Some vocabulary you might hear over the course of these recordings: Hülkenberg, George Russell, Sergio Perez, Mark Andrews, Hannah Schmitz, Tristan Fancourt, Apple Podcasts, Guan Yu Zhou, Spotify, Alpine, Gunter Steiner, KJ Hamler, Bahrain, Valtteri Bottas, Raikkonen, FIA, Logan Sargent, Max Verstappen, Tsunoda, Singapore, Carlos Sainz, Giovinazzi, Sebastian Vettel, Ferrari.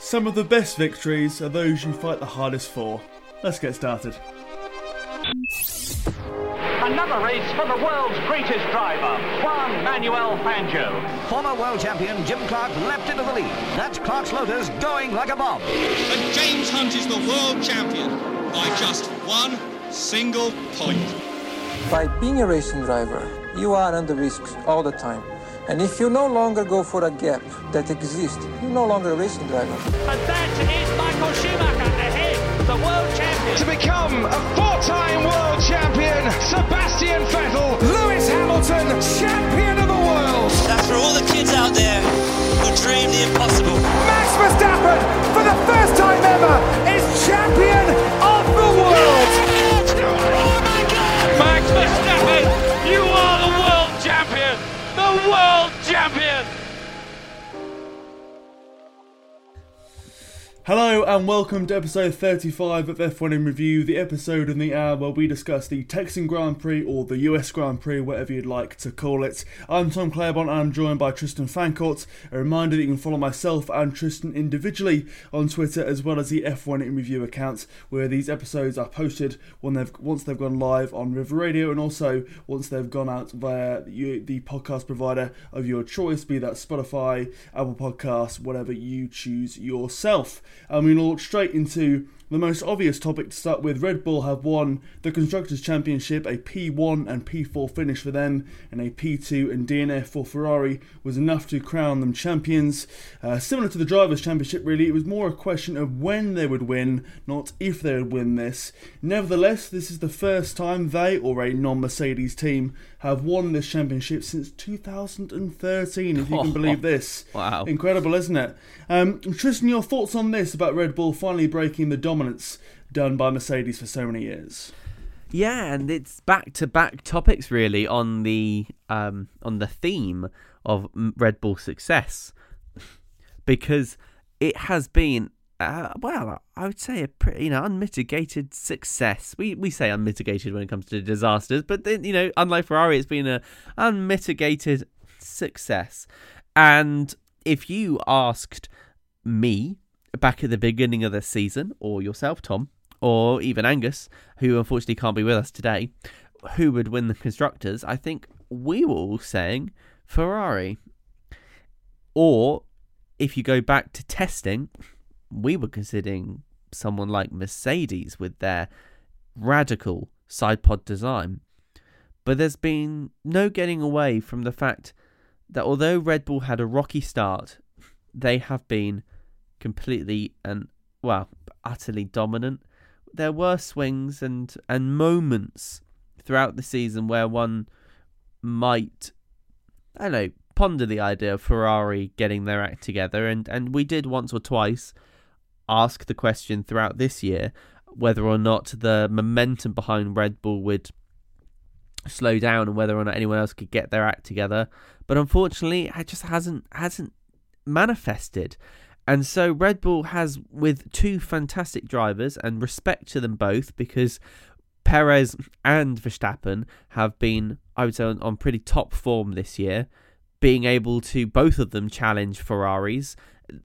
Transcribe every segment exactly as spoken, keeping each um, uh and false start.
Some of the best victories are those you fight the hardest for. Let's get started. Another race for the world's greatest driver, Juan Manuel Fangio. Former world champion Jim Clark leapt into the lead. That's Clark's Lotus going like a bomb. And James Hunt is the world champion by just one single point. By being a racing driver, you are under risks all the time. And if you no longer go for a gap that exists, you're no longer a racing driver. And that is Michael Schumacher ahead, the world champion. To become a four-time world champion, Sebastian Vettel, Lewis Hamilton, champion of the world. That's for all the kids out there who dream the impossible. Max Verstappen, for the first time ever, is champion of the world. Oh my God! Max Verstappen, you are the world champion. The world champion! Hello and welcome to episode thirty-five of F one in Review, the episode in the hour where we discuss the Texan Grand Prix or the U S Grand Prix, whatever you'd like to call it. I'm Tom Claiborne and I'm joined by Tristan Fancourt. A reminder that you can follow myself and Tristan individually on Twitter as well as the F one in Review account, where these episodes are posted when they've, once they've gone live on River Radio and also once they've gone out via the, the podcast provider of your choice, be that Spotify, Apple Podcasts, whatever you choose yourself. And we launch straight into the most obvious topic to start with. Red Bull have won the Constructors' Championship, a P one and P four finish for them, and a P two and D N F for Ferrari was enough to crown them champions. Uh, similar to the Drivers' Championship, really, it was more a question of when they would win, not if they would win this. Nevertheless, this is the first time they, or a non-Mercedes team, have won this championship since two thousand thirteen, if you can believe this. Wow. Incredible, isn't it? Um, Tristan, your thoughts on this about Red Bull finally breaking the dominance done by Mercedes for so many years? Yeah, and it's back-to-back topics, really, on the um, on the theme of Red Bull success, because it has been, uh, well, I would say a pretty, you know, unmitigated success. We we say unmitigated when it comes to disasters, but then, you know, unlike Ferrari, it's been an unmitigated success. And if you asked me back at the beginning of the season, or yourself, Tom, or even Angus, who unfortunately can't be with us today, who would win the Constructors, I think we were all saying Ferrari. Or, if you go back to testing, we were considering someone like Mercedes with their radical side pod design. But there's been no getting away from the fact that although Red Bull had a rocky start, they have been completely and, well, utterly dominant. There were swings and, and moments throughout the season where one might, I don't know, ponder the idea of Ferrari getting their act together. And, and we did once or twice ask the question throughout this year whether or not the momentum behind Red Bull would slow down and whether or not anyone else could get their act together. But unfortunately, it just hasn't hasn't manifested. And so Red Bull has, with two fantastic drivers, and respect to them both, because Perez and Verstappen have been, I would say, on, on pretty top form this year, being able to, both of them, challenge Ferraris.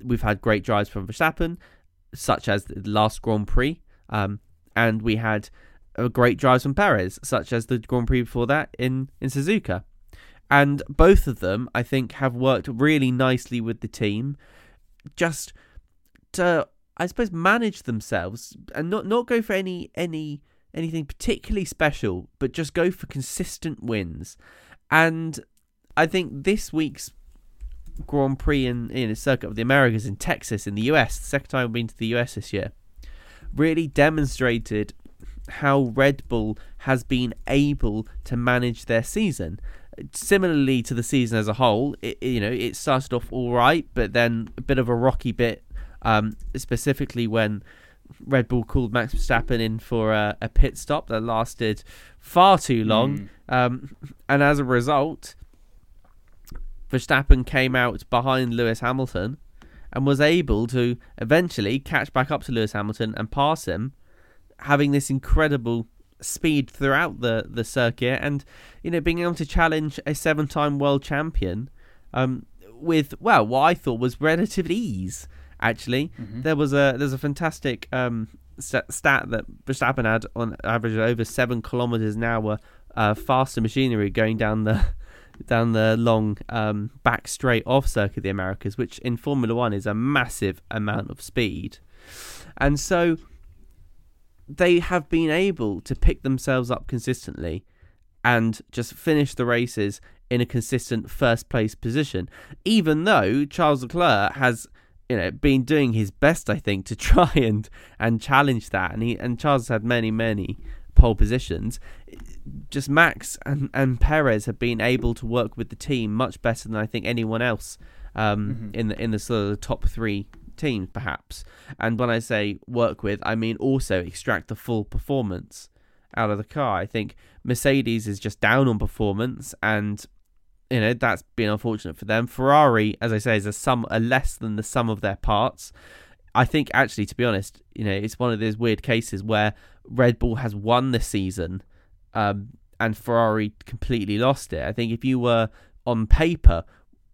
We've had great drives from Verstappen, such as the last Grand Prix, um, and we had a great drives from Perez, such as the Grand Prix before that in, in Suzuka. And both of them, I think, have worked really nicely with the team, just to, I suppose, manage themselves and not, not go for any any anything particularly special, but just go for consistent wins. And I think this week's Grand Prix in, in the Circuit of the Americas in Texas, in the U S, the second time we've been to the U S this year, really demonstrated how Red Bull has been able to manage their season. Similarly to the season as a whole, it, you know, it started off all right, but then a bit of a rocky bit, um, specifically when Red Bull called Max Verstappen in for a, a pit stop that lasted far too long. Mm. Um, and as a result, Verstappen came out behind Lewis Hamilton and was able to eventually catch back up to Lewis Hamilton and pass him, having this incredible speed throughout the the circuit, and, you know, being able to challenge a seven-time world champion um with well what I thought was relative ease. actually. Mm-hmm. There was a there's a fantastic um, stat that Verstappen had on average over seven kilometers an hour uh, faster machinery going down the down the long um, back straight off Circuit of the Americas, which in Formula One is a massive amount of speed. And so they have been able to pick themselves up consistently and just finish the races in a consistent first place position, even though Charles Leclerc has, you know, been doing his best, I think, to try and and challenge that. And he and Charles had many, many pole positions. Just Max and, and Perez have been able to work with the team much better than I think anyone else um, mm-hmm. in the in the sort of the top three teams, perhaps. And when I say work with, I mean also extract the full performance out of the car. I think Mercedes is just down on performance, and you know that's been unfortunate for them. Ferrari, as I say, is a sum a less than the sum of their parts. I think actually, to be honest, you know, it's one of those weird cases where Red Bull has won this season, um, and Ferrari completely lost it. I think if you were on paper,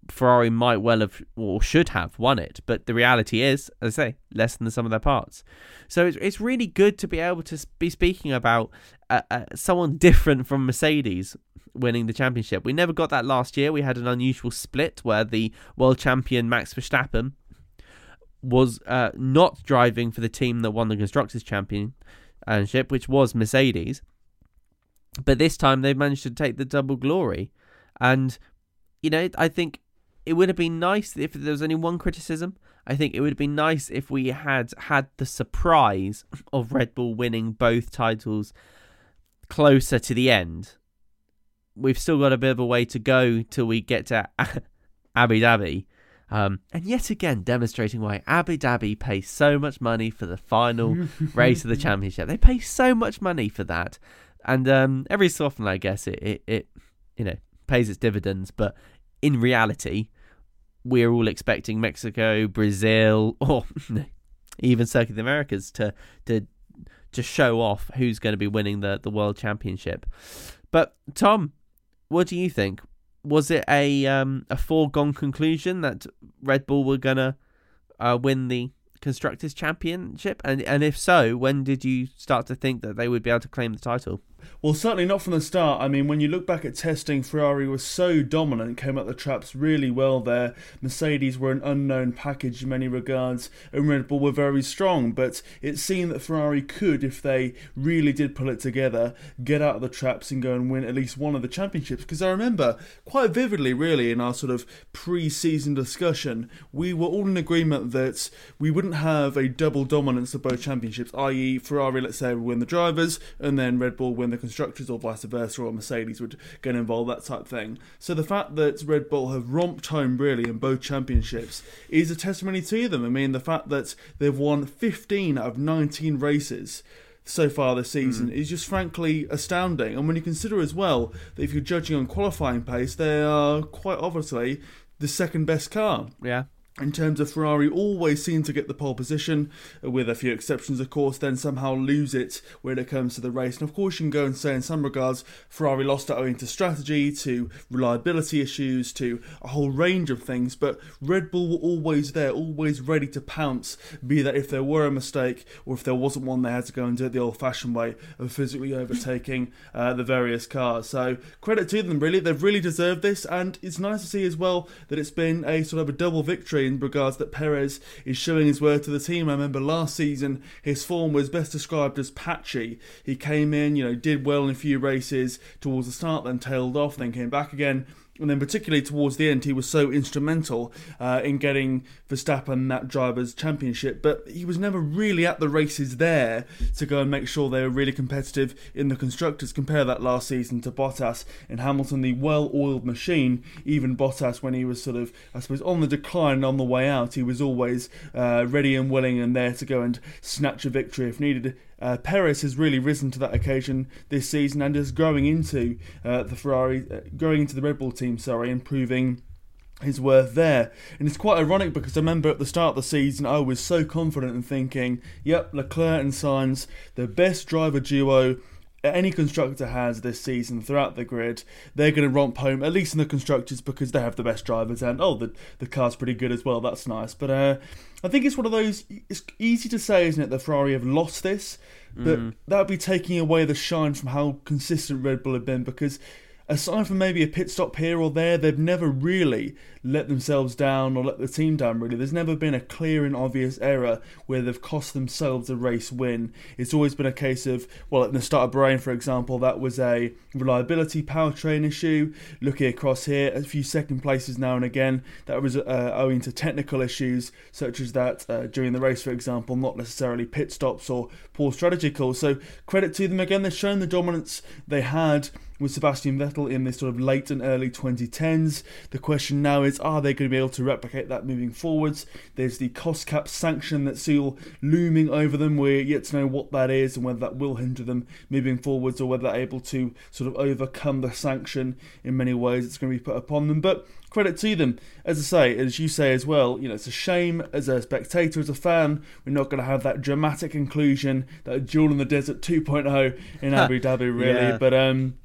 Ferrari might well have or should have won it, but the reality is, as I say, less than the sum of their parts. So it's it's really good to be able to be speaking about uh, uh, someone different from Mercedes winning the championship. We never got that last year. We had an unusual split where the world champion Max Verstappen was uh, not driving for the team that won the Constructors' Championship, which was Mercedes. But this time they've managed to take the double glory. And, you know, I think it would have been nice if there was only one criticism. I think it would have been nice if we had had the surprise of Red Bull winning both titles closer to the end. We've still got a bit of a way to go till we get to Abu Dhabi. Um, and yet again, demonstrating why Abu Dhabi pays so much money for the final race of the championship. They pay so much money for that. And um, every so often, I guess, it, it, it you know pays its dividends. But in reality, we're all expecting Mexico, Brazil, or even Circuit of the Americas to to to show off who's going to be winning the, the World Championship. But Tom, what do you think? Was it a um, a foregone conclusion that Red Bull were gonna uh, win the Constructors' Championship? And and if so, when did you start to think that they would be able to claim the title? Well, certainly not from the start. I mean, when you look back at testing, Ferrari was so dominant, came out the traps really well there. Mercedes were an unknown package in many regards, and Red Bull were very strong. But it seemed that Ferrari could, if they really did pull it together, get out of the traps and go and win at least one of the championships. Because I remember quite vividly, really, in our sort of pre-season discussion, we were all in agreement that we wouldn't have a double dominance of both championships, that is. Ferrari, let's say, would win the drivers, and then Red Bull win the constructors, or vice versa, or Mercedes would get involved, that type thing. So the fact that Red Bull have romped home really in both championships is a testimony to them. I mean, the fact that they've won fifteen out of nineteen races so far this season mm. is just frankly astounding. And when you consider as well that if you're judging on qualifying pace, they are quite obviously the second best car. Yeah. In terms of Ferrari, always seem to get the pole position, with a few exceptions, of course, then somehow lose it when it comes to the race. And of course, you can go and say in some regards, Ferrari lost it owing to strategy, to reliability issues, to a whole range of things. But Red Bull were always there, always ready to pounce, be that if there were a mistake or if there wasn't one, they had to go and do it the old-fashioned way of physically overtaking uh, the various cars. So credit to them, really. They've really deserved this. And it's nice to see as well that it's been a sort of a double victory in regards that Perez is showing his word to the team. I remember last season his form was best described as patchy. He came in, you know, did well in a few races towards the start, then tailed off, then came back again. And then particularly towards the end, he was so instrumental uh, in getting Verstappen that driver's championship. But he was never really at the races there to go and make sure they were really competitive in the Constructors. Compare that last season to Bottas and Hamilton, the well-oiled machine. Even Bottas, when he was sort of, I suppose, on the decline and on the way out, he was always uh, ready and willing and there to go and snatch a victory if needed. Uh, Perez has really risen to that occasion this season and is growing into uh, the Ferrari, uh, growing into the Red Bull team, sorry, improving his worth there. And it's quite ironic because I remember at the start of the season I was so confident in thinking, yep, Leclerc and Sainz, the best driver duo any constructor has this season throughout the grid, they're going to romp home, at least in the constructors, because they have the best drivers, and oh, the the car's pretty good as well, that's nice. But uh, I think it's one of those, it's easy to say, isn't it, that Ferrari have lost this, but mm. that would be taking away the shine from how consistent Red Bull have been, because aside from maybe a pit stop here or there, they've never really let themselves down or let the team down, really. There's never been a clear and obvious error where they've cost themselves a race win. It's always been a case of, well, at the start of Bahrain, for example, that was a reliability powertrain issue. Looking across here, a few second places now and again, that was uh, owing to technical issues, such as that uh, during the race, for example, not necessarily pit stops or poor strategy calls. So credit to them again. They've shown the dominance they had with Sebastian Vettel in this sort of late and early twenty tens. The question now is, are they going to be able to replicate that moving forwards? There's the cost cap sanction that's still looming over them. We're yet to know what that is and whether that will hinder them moving forwards, or whether they're able to sort of overcome the sanction in many ways that's going to be put upon them. But credit to them. As I say, as you say as well, you know, it's a shame as a spectator, as a fan, we're not going to have that dramatic conclusion, that duel in the desert two point oh in Abu Dhabi, really. Yeah. But um,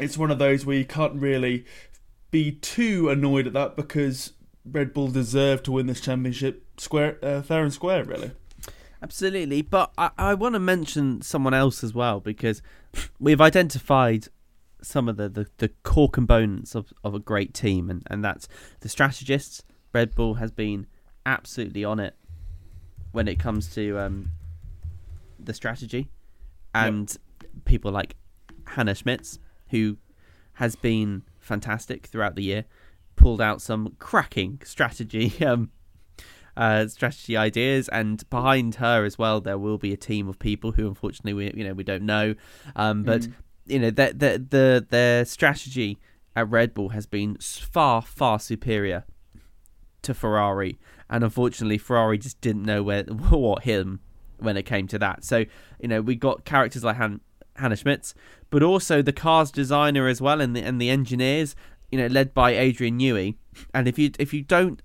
it's one of those where you can't really be too annoyed at that, because Red Bull deserve to win this championship square, uh, fair and square, really. Absolutely. But I, I want to mention someone else as well, because we've identified some of the, the, the core components of, of a great team, and, and that's the strategists. Red Bull has been absolutely on it when it comes to um, the strategy, and yep. people like Hannah Schmitz, who has been fantastic throughout the year, pulled out some cracking strategy um, uh, strategy ideas, and behind her as well there will be a team of people who unfortunately we you know we don't know, um, but mm. you know, the, the, the, their strategy at Red Bull has been far, far superior to Ferrari. And unfortunately, Ferrari just didn't know where what hit them when it came to that. So, you know, we got characters like Han, Hannah Schmitz, but also the car's designer as well, and the, and the engineers, you know, led by Adrian Newey. And if you if you don't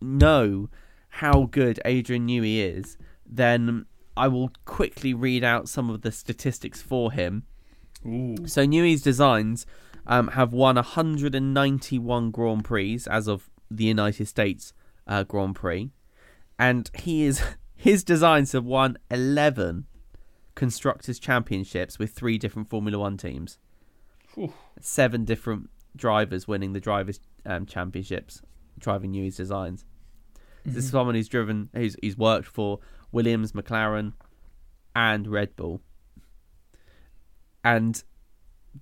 know how good Adrian Newey is, then I will quickly read out some of the statistics for him. Ooh. So Newey's designs um, have won one hundred ninety-one Grand Prix as of the United States uh, Grand Prix, and he is his designs have won eleven Constructors' Championships with three different Formula One teams. Ooh. Seven different drivers winning the Drivers' um, Championships, driving Newey's designs. Mm-hmm. This is someone who's driven, who's, who's worked for Williams, McLaren, and Red Bull. And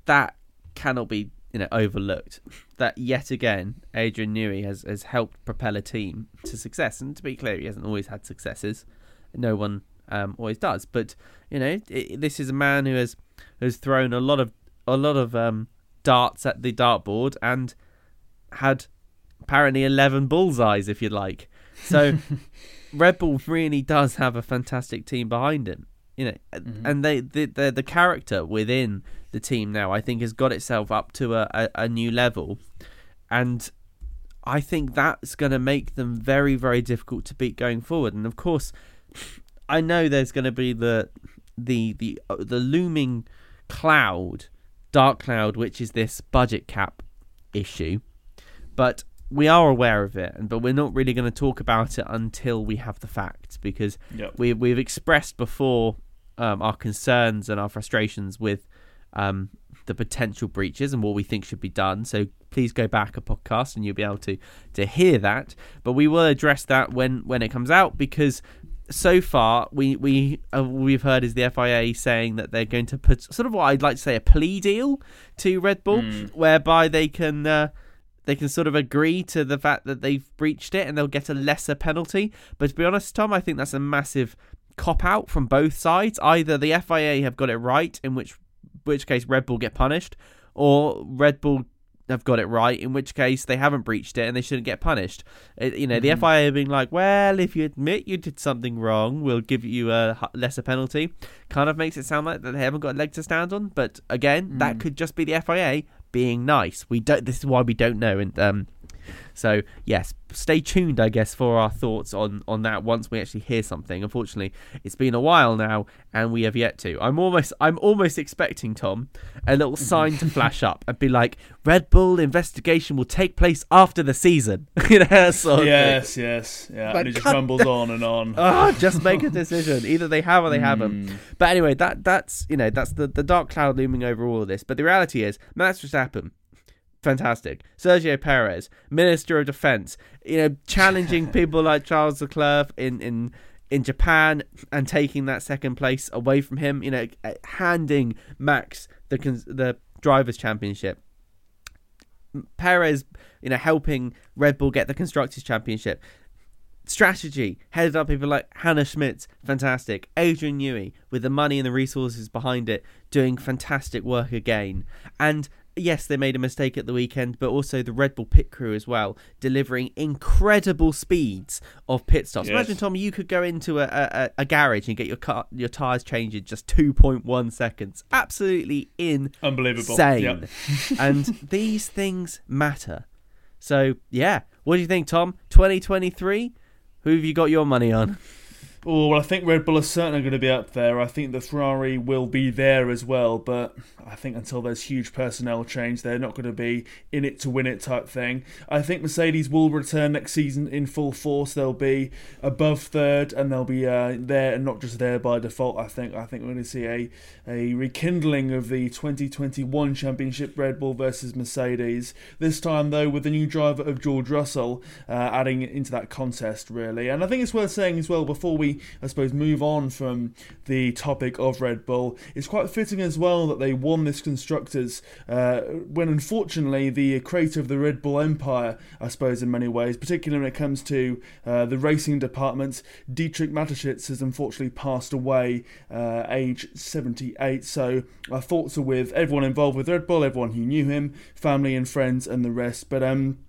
that cannot be, you know, overlooked. That yet again, Adrian Newey has, has helped propel a team to success. And to be clear, he hasn't always had successes. No one um, always does. But you know, it, this is a man who has has thrown a lot of a lot of um, darts at the dartboard and had apparently eleven bullseyes, if you like. So Red Bull really does have a fantastic team behind him. You know, mm-hmm. and they the, the the character within the team now, I think, has got itself up to a, a, a new level, and I think that's going to make them very, very difficult to beat going forward. And of course, I know there's going to be the the the uh, the looming cloud, dark cloud, which is this budget cap issue, but we are aware of it, but we're not really going to talk about it until we have the facts, because yep. we we've expressed before. Um, our concerns and our frustrations with um, the potential breaches and what we think should be done. So please go back a podcast and you'll be able to to hear that. But we will address that when, when it comes out, because so far we we uh, we've heard is the F I A saying that they're going to put sort of what I'd like to say a plea deal to Red Bull, mm. whereby they can uh, they can sort of agree to the fact that they've breached it and they'll get a lesser penalty. But to be honest, Tom, I think that's a massive cop out from both sides. Either the F I A have got it right, in which which case Red Bull get punished, or Red Bull have got it right, in which case they haven't breached it and they shouldn't get punished. It, you know, mm-hmm. the F I A being like, well, if you admit you did something wrong, we'll give you a lesser penalty, kind of makes it sound like that they haven't got a leg to stand on. But again, mm. that could just be the F I A being nice. We don't. This is why we don't know. And um, So yes, stay tuned, I guess, for our thoughts on, on that once we actually hear something. Unfortunately, it's been a while now and we have yet to. I'm almost I'm almost expecting, Tom, a little sign to flash up and be like, Red Bull investigation will take place after the season. You know, sort of yes, thing. yes. Yeah. But and it just rumbles the... on and on. Oh, just make a decision. Either they have or they mm. haven't. But anyway, that that's you know, that's the, the dark cloud looming over all of this. But the reality is, Max Verstappen, fantastic. Sergio Perez, Minister of Defence, you know, challenging people like Charles Leclerc in, in in Japan and taking that second place away from him, you know, handing Max the the Drivers' Championship. Perez, you know, helping Red Bull get the Constructors' Championship. Strategy, headed up people like Hannah Schmitz, fantastic. Adrian Newey, with the money and the resources behind it, doing fantastic work again. And yes, they made a mistake at the weekend, but also the Red Bull pit crew as well, delivering incredible speeds of pit stops. Yes. Imagine, Tom, you could go into a, a, a garage and get your car, your tyres changed in just two point one seconds. Absolutely insane. Unbelievable. Yep. And these things matter. So, yeah. What do you think, Tom? twenty twenty-three? Who have you got your money on? Oh, well, I think Red Bull are certainly going to be up there. I think the Ferrari will be there as well, but I think until there's huge personnel change, they're not going to be in it to win it type thing. I think Mercedes will return next season in full force. They'll be above third, and they'll be uh, there and not just there by default, I think. I think we're going to see a, a rekindling of the twenty twenty-one Championship, Red Bull versus Mercedes. This time, though, with the new driver of George Russell uh, adding into that contest, really. And I think it's worth saying as well, before we I suppose move on from the topic of Red Bull, it's quite fitting as well that they won this Constructors uh, when unfortunately the creator of the Red Bull empire, I suppose in many ways, particularly when it comes to uh, the racing department, Dietrich Mateschitz has unfortunately passed away uh, age seventy-eight. So our thoughts are with everyone involved with Red Bull, everyone who knew him, family and friends and the rest. But um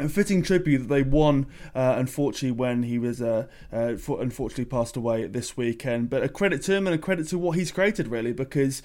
a fitting tribute that they won, uh, unfortunately, when he was uh, uh, for, unfortunately passed away this weekend. But a credit to him and a credit to what he's created, really, because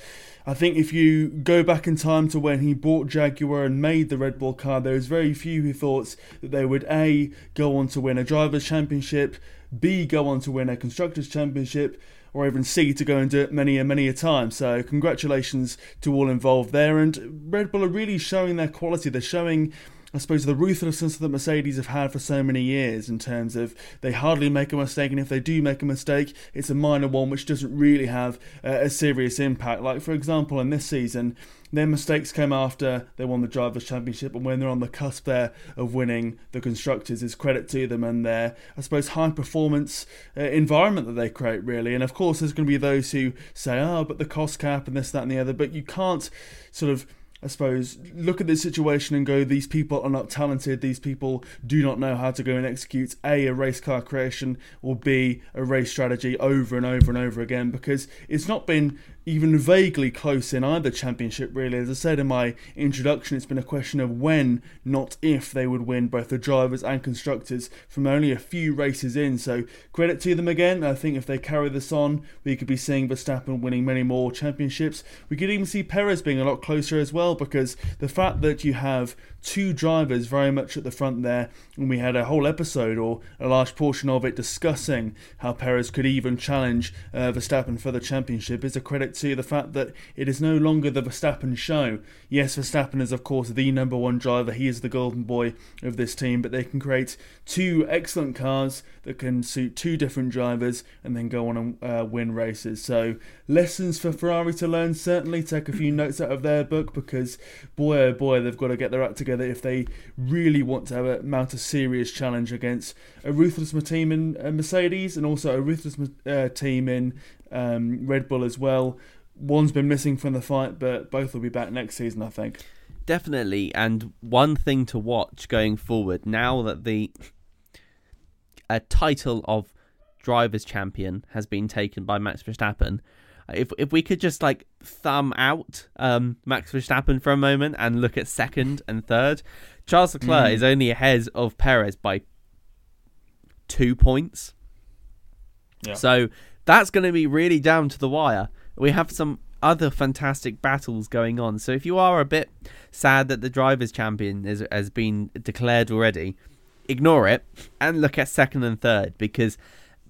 I think if you go back in time to when he bought Jaguar and made the Red Bull car, there was very few who thought that they would, A, go on to win a Drivers' Championship, B, go on to win a Constructors' Championship, or even see to go and do it many and many a time. So congratulations to all involved there. And Red Bull are really showing their quality. They're showing, I suppose, the ruthlessness that Mercedes have had for so many years in terms of they hardly make a mistake, and if they do make a mistake, it's a minor one which doesn't really have a serious impact. Like, for example, in this season, their mistakes came after they won the Drivers' Championship, and when they're on the cusp there of winning the Constructors, is credit to them and their, I suppose, high-performance uh, environment that they create, really. And, of course, there's going to be those who say, oh, but the cost cap and this, that and the other, but you can't sort of, I suppose, look at this situation and go, these people are not talented, these people do not know how to go and execute A, a race car creation, or B, a race strategy over and over and over again, because it's not been even vaguely close in either championship, really. As I said in my introduction, it's been a question of when, not if, they would win both the Drivers and Constructors from only a few races in. So credit to them again. I think if they carry this on, we could be seeing Verstappen winning many more championships. We could even see Perez being a lot closer as well, because the fact that you have two drivers very much at the front there, and we had a whole episode or a large portion of it discussing how Perez could even challenge uh, Verstappen for the championship, is a credit to the fact that it is no longer the Verstappen show. Yes, Verstappen is of course the number one driver, he is the golden boy of this team, but they can create two excellent cars that can suit two different drivers and then go on and uh, win races. So lessons for Ferrari to learn, certainly take a few notes out of their book, because boy oh boy, they've got to get their act together if they really want to have a, mount a serious challenge against a ruthless team in uh, Mercedes, and also a ruthless uh, team in um, Red Bull as well. One's been missing from the fight, but both will be back next season, I think. Definitely, and one thing to watch going forward, now that the a title of Drivers' Champion has been taken by Max Verstappen, If if we could just like thumb out um, Max Verstappen for a moment and look at second and third, Charles Leclerc mm. is only ahead of Perez by two points. Yeah. So that's going to be really down to the wire. We have some other fantastic battles going on. So if you are a bit sad that the drivers' champion is, has been declared already, ignore it and look at second and third, because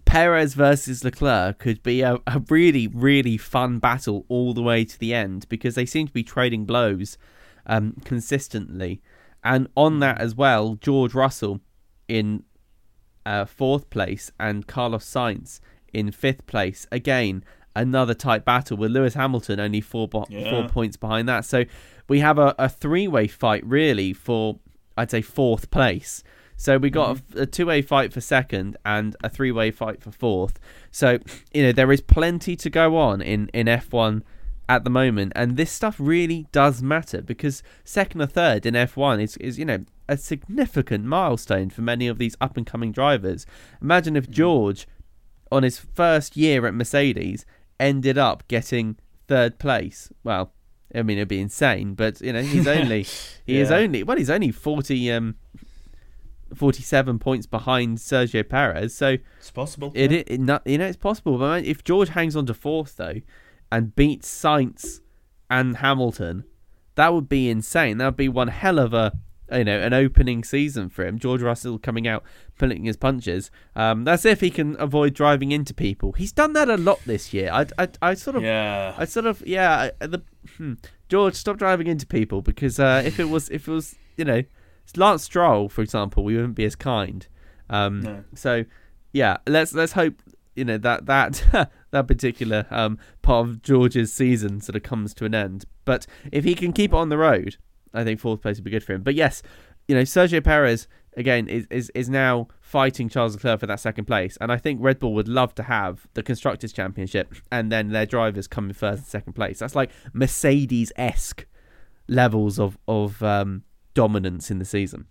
Perez versus Leclerc could be a, a really, really fun battle all the way to the end, because they seem to be trading blows um, consistently. And on that as well, George Russell in uh, fourth place and Carlos Sainz in fifth place. Again, another tight battle with Lewis Hamilton only four bo- yeah. four points behind that. So we have a, a three-way fight really for, I'd say, fourth place. So we got mm-hmm. a, a two-way fight for second and a three-way fight for fourth. So, you know, there is plenty to go on in, in F one at the moment. And this stuff really does matter, because second or third in F one is, is you know, a significant milestone for many of these up-and-coming drivers. Imagine if George, on his first year at Mercedes, ended up getting third place. Well, I mean, it'd be insane, but, you know, he's only... he yeah. is only... Well, he's only forty... Um, forty-seven points behind Sergio Perez, so it's possible. It, yeah. it, it not, you know, it's possible. But if George hangs on to fourth though, and beats Sainz and Hamilton, that would be insane. That would be one hell of a, you know, an opening season for him. George Russell coming out, pulling his punches. Um, that's if he can avoid driving into people. He's done that a lot this year. I, I, I sort of, yeah. I sort of, yeah. The hmm, George, stop driving into people, because uh, if it was, if it was, you know. Lance Stroll, for example, we wouldn't be as kind. Um, no. So, yeah, let's let's hope, you know, that that that particular um, part of George's season sort of comes to an end. But if he can keep it on the road, I think fourth place would be good for him. But yes, you know, Sergio Perez again is, is is now fighting Charles Leclerc for that second place, and I think Red Bull would love to have the Constructors' Championship and then their drivers come in first and second place. That's like Mercedes-esque levels of of. Um, dominance in the season.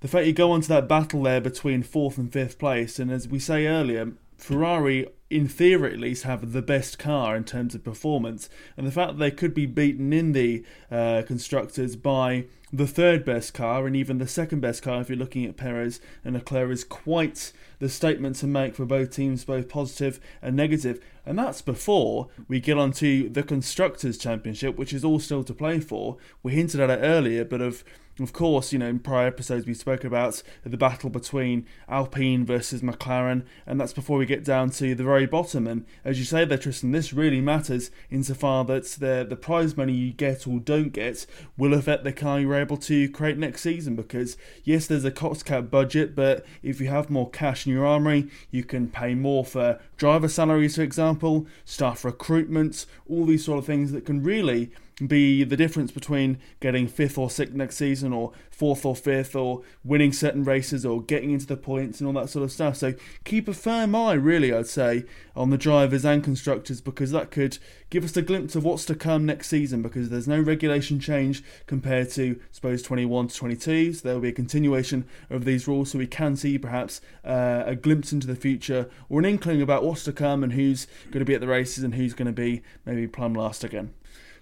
The fact you go on to that battle there between fourth and fifth place, and as we say earlier, Ferrari in theory at least have the best car in terms of performance, and the fact that they could be beaten in the uh, constructors by the third best car and even the second best car if you're looking at Perez and Leclerc is quite the statement to make for both teams, both positive and negative. And that's before we get on to the Constructors' Championship, which is all still to play for. We hinted at it earlier, but of of course, you know, in prior episodes we spoke about the battle between Alpine versus McLaren, and that's before we get down to the very bottom. And as you say there, Tristan, this really matters insofar that the, the prize money you get or don't get will affect the car you're able to create next season, because yes, there's a Cox Cap budget, but if you have more cash in your armoury, you can pay more for driver salaries, for example, staff recruitment, all these sort of things that can really be the difference between getting fifth or sixth next season, or fourth or fifth, or winning certain races, or getting into the points and all that sort of stuff. So keep a firm eye, really, I'd say, on the drivers and constructors, because that could give us a glimpse of what's to come next season, because there's no regulation change compared to, I suppose, twenty-one to twenty-two. So there will be a continuation of these rules, so we can see perhaps uh, a glimpse into the future, or an inkling about what's to come and who's going to be at the races and who's going to be maybe plumb last again.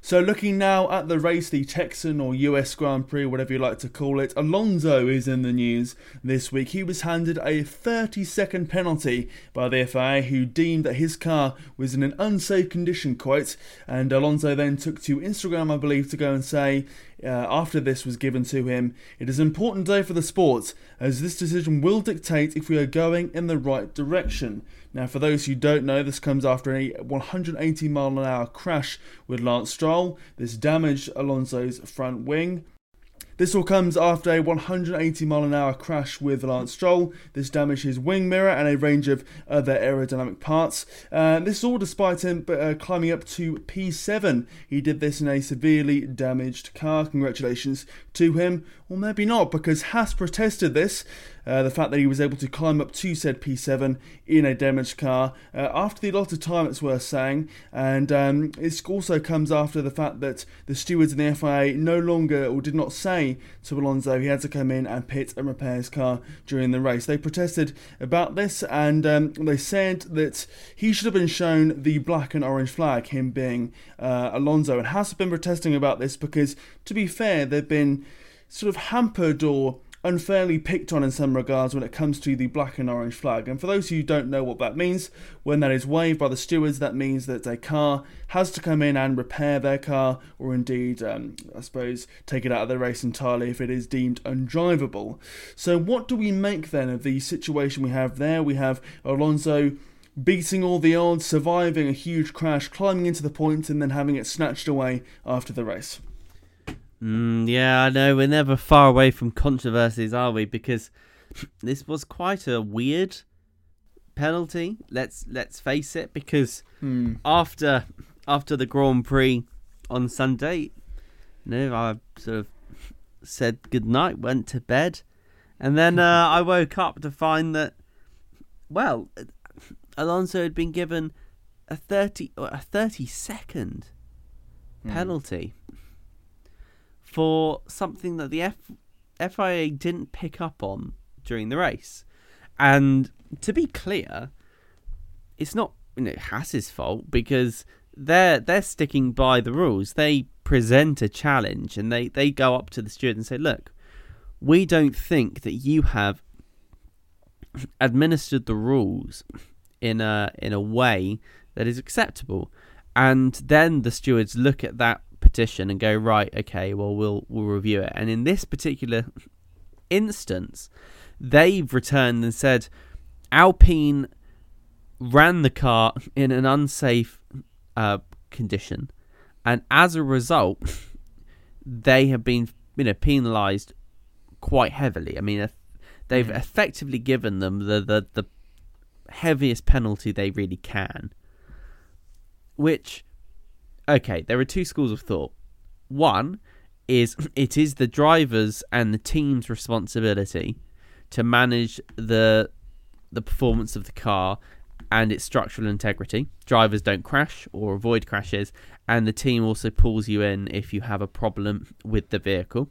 So looking now at the race, the Texan or U S Grand Prix, whatever you like to call it, Alonso is in the news this week. He was handed a thirty-second penalty by the F I A, who deemed that his car was in an unsafe condition, quote, and Alonso then took to Instagram, I believe, to go and say, uh, after this was given to him, "It is an important day for the sport, as this decision will dictate if we are going in the right direction." Now, for those who don't know, this comes after a one hundred eighty mile an hour crash with Lance Stroll. This damaged Alonso's front wing. This all comes after a one hundred eighty mile an hour crash with Lance Stroll. This damaged his wing mirror and a range of other aerodynamic parts. Uh, this all despite him uh, climbing up to P seven. He did this in a severely damaged car. Congratulations to him. Or maybe not, because Haas protested this. Uh, the fact that he was able to climb up to said P seven in a damaged car uh, after the allotted time, it's worth saying, and um, it also comes after the fact that the stewards in the F I A no longer or did not say to Alonso he had to come in and pit and repair his car during the race. They protested about this, and um, they said that he should have been shown the black and orange flag, him being uh, Alonso, and Haas have been protesting about this because, to be fair, they've been sort of hampered or unfairly picked on in some regards when it comes to the black and orange flag. And for those who don't know what that means, when that is waved by the stewards, that means that a car has to come in and repair their car, or indeed, um, I suppose, take it out of the race entirely if it is deemed undrivable. So what do we make then of the situation we have there? We have Alonso beating all the odds, surviving a huge crash, climbing into the point, and then having it snatched away after the race. Mm, yeah, I know, we're never far away from controversies, are we? Because this was quite a weird penalty, let's let's face it, because mm. after after the Grand Prix on Sunday, you know, I sort of said goodnight, went to bed, and then uh, I woke up to find that, well, Alonso had been given a thirty, or a thirty-second mm. penalty for something that the F- FIA didn't pick up on during the race. And to be clear, it's not, you know, Haas's fault, because they're they're sticking by the rules. They present a challenge and they, they go up to the steward and say, look, we don't think that you have administered the rules in a in a way that is acceptable. And then the stewards look at that petition and go, right, okay, well, we'll we'll review it. And in this particular instance, they've returned and said Alpine ran the car in an unsafe uh, condition, and as a result, they have been, you know, penalised quite heavily. I mean, they've effectively given them the the, the heaviest penalty they really can, which. Okay, there are two schools of thought. One is it is the driver's and the team's responsibility to manage the the performance of the car and its structural integrity. Drivers don't crash or avoid crashes, and the team also pulls you in if you have a problem with the vehicle.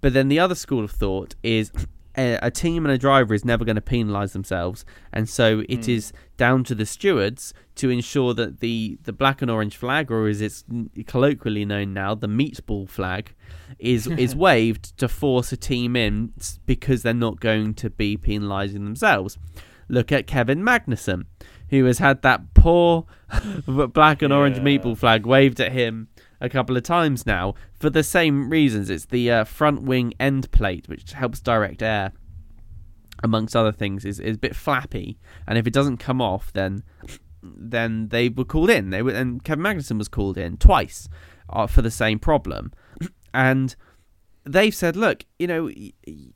But then the other school of thought is a, a team and a driver is never going to penalise themselves, and so it mm. is down to the stewards to ensure that the, the black and orange flag, or as it's colloquially known now, the meatball flag, is is waved to force a team in because they're not going to be penalising themselves. Look at Kevin Magnussen, who has had that poor black and orange yeah. meatball flag waved at him a couple of times now for the same reasons. It's the uh, front wing end plate, which helps direct air, amongst other things, is, is a bit flappy, and if it doesn't come off, then... then they were called in. They were, and Kevin Magnussen was called in twice uh, for the same problem. And they've said, look, you know, y- y-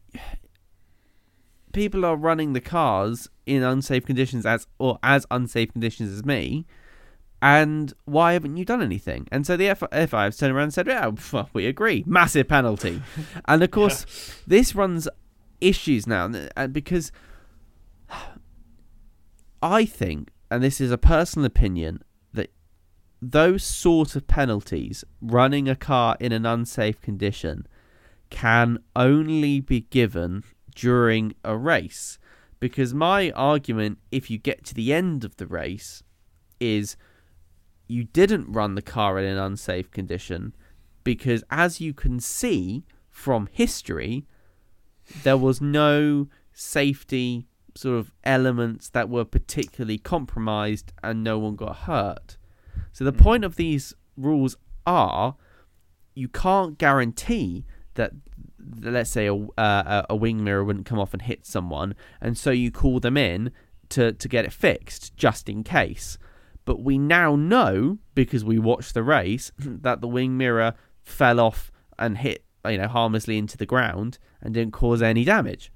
people are running the cars in unsafe conditions as or as unsafe conditions as me, and why haven't you done anything? And so the F I A have turned around and said, yeah, well, we agree. Massive penalty. And, of course, yeah. this runs issues now because I think, and this is a personal opinion, that those sort of penalties, running a car in an unsafe condition, can only be given during a race. Because my argument, if you get to the end of the race, is you didn't run the car in an unsafe condition, because as you can see from history, there was no safety sort of elements that were particularly compromised and no one got hurt. So the point of these rules are you can't guarantee that, let's say, a, uh, a wing mirror wouldn't come off and hit someone, and so you call them in to, to get it fixed just in case. But we now know, because we watched the race, that the wing mirror fell off and hit, you know, harmlessly into the ground and didn't cause any damage.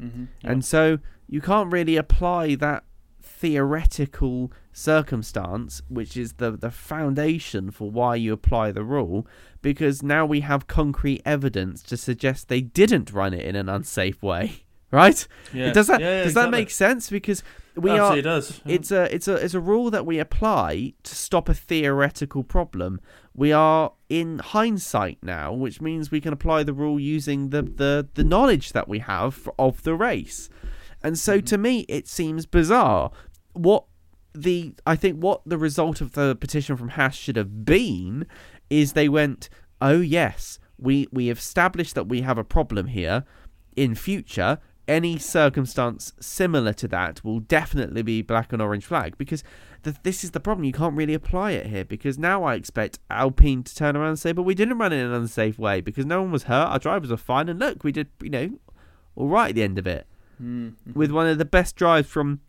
Mm-hmm. Yep. And so you can't really apply that theoretical circumstance, which is the, the foundation for why you apply the rule, because now we have concrete evidence to suggest they didn't run it in an unsafe way, right? Yeah. Does that yeah, yeah, does exactly. that make sense? Because we Absolutely are. It does. Yeah. It's a it's a it's a rule that we apply to stop a theoretical problem. We are in hindsight now, which means we can apply the rule using the the, the knowledge that we have of the race. And so to me, it seems bizarre. What the I think what the result of the petition from Haas should have been is they went, oh yes, we, we established that we have a problem here. in future, any circumstance similar to that will definitely be black and orange flag, because th- this is the problem. You can't really apply it here, because now I expect Alpine to turn around and say, but we didn't run it in an unsafe way because no one was hurt, our drivers were fine, and look, we did, you know, all right at the end of it. Mm-hmm. With one of the best drives from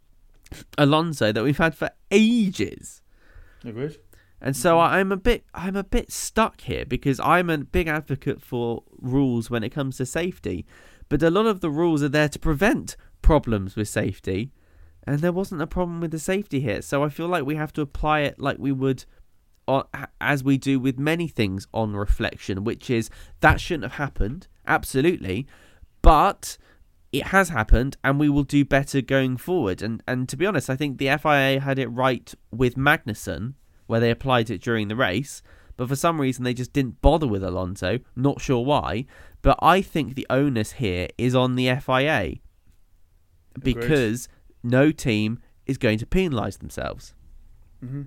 Alonso that we've had for ages. Agreed. And so I'm a bit, I'm a bit stuck here, because I'm a big advocate for rules when it comes to safety, but a lot of the rules are there to prevent problems with safety, and there wasn't a problem with the safety here. So I feel like we have to apply it like we would, or as we do with many things on reflection, which is that shouldn't have happened, absolutely, but it has happened, and we will do better going forward. And and to be honest, I think the F I A had it right with Magnussen, where they applied it during the race, but for some reason they just didn't bother with Alonso, not sure why, but I think the onus here is on the F I A, because no team is going to penalise themselves. Mm-hmm.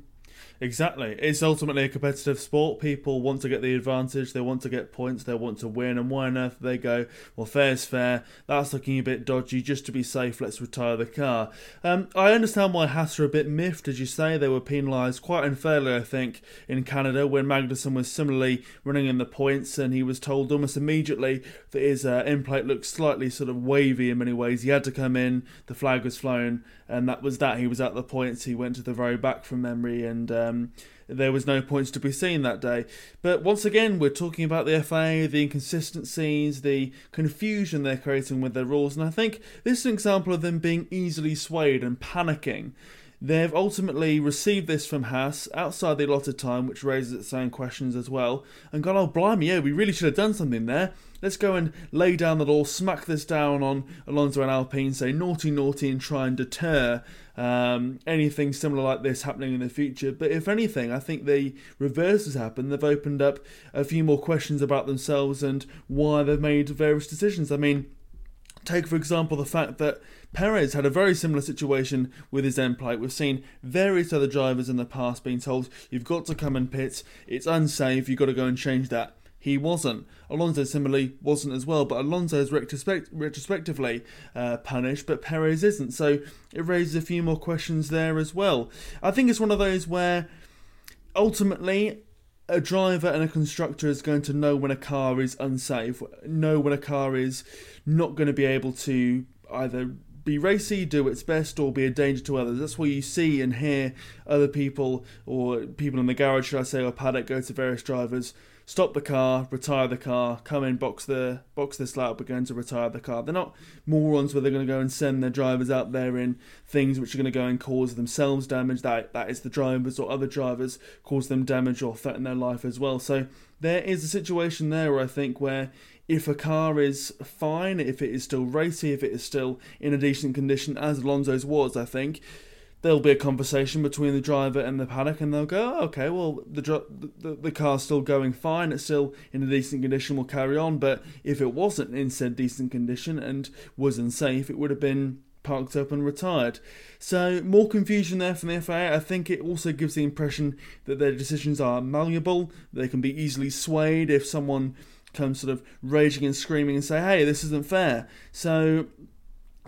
Exactly. It's ultimately a competitive sport. People want to get the advantage, they want to get points, they want to win, and why on earth do they go, well, fair's fair, that's looking a bit dodgy, just to be safe, let's retire the car. Um, I understand why Haas are a bit miffed, as you say. They were penalised quite unfairly, I think, in Canada, when Magnussen was similarly running in the points, and he was told almost immediately that his uh, in-plate looked slightly sort of wavy in many ways. He had to come in, the flag was flown, and that was that. He was at the points, he went to the very back from memory, and uh, Um, there was no points to be seen that day. But once again, we're talking about the F I A, the inconsistencies, the confusion they're creating with their rules, and I think this is an example of them being easily swayed and panicking. They've ultimately received this from Haas outside the allotted time, which raises its own questions as well, and gone, oh, blimey, yeah, we really should have done something there. Let's go and lay down the law, smack this down on Alonso and Alpine, say naughty, naughty, and try and deter um, anything similar like this happening in the future. But if anything, I think the reverse has happened. They've opened up a few more questions about themselves and why they've made various decisions. I mean, take, for example, the fact that Perez had a very similar situation with his end plate. We've seen various other drivers in the past being told, you've got to come and pit, it's unsafe, you've got to go and change that. He wasn't. Alonso similarly wasn't as well, but Alonso is retrospect- retrospectively uh, punished, but Perez isn't. So it raises a few more questions there as well. I think it's one of those where ultimately a driver and a constructor is going to know when a car is unsafe, know when a car is not going to be able to either be racy, do its best, or be a danger to others. That's why you see and hear other people, or people in the garage, should I say, or paddock, go to various drivers, stop the car, retire the car, come in, box the box this lap, we're going to retire the car. They're not morons where they're going to go and send their drivers out there in things which are going to go and cause themselves damage. That that is the drivers or other drivers cause them damage or threaten their life as well. So there is a situation there where I think where if a car is fine, if it is still racy, if it is still in a decent condition, as Alonso's was, I think there'll be a conversation between the driver and the paddock, and they'll go, oh, okay, well, the, the the car's still going fine, it's still in a decent condition, we'll carry on. But if it wasn't in said decent condition and was unsafe, it would have been parked up and retired. So more confusion there from the F I A. I think it also gives the impression that their decisions are malleable, they can be easily swayed if someone comes sort of raging and screaming and say, hey, this isn't fair. So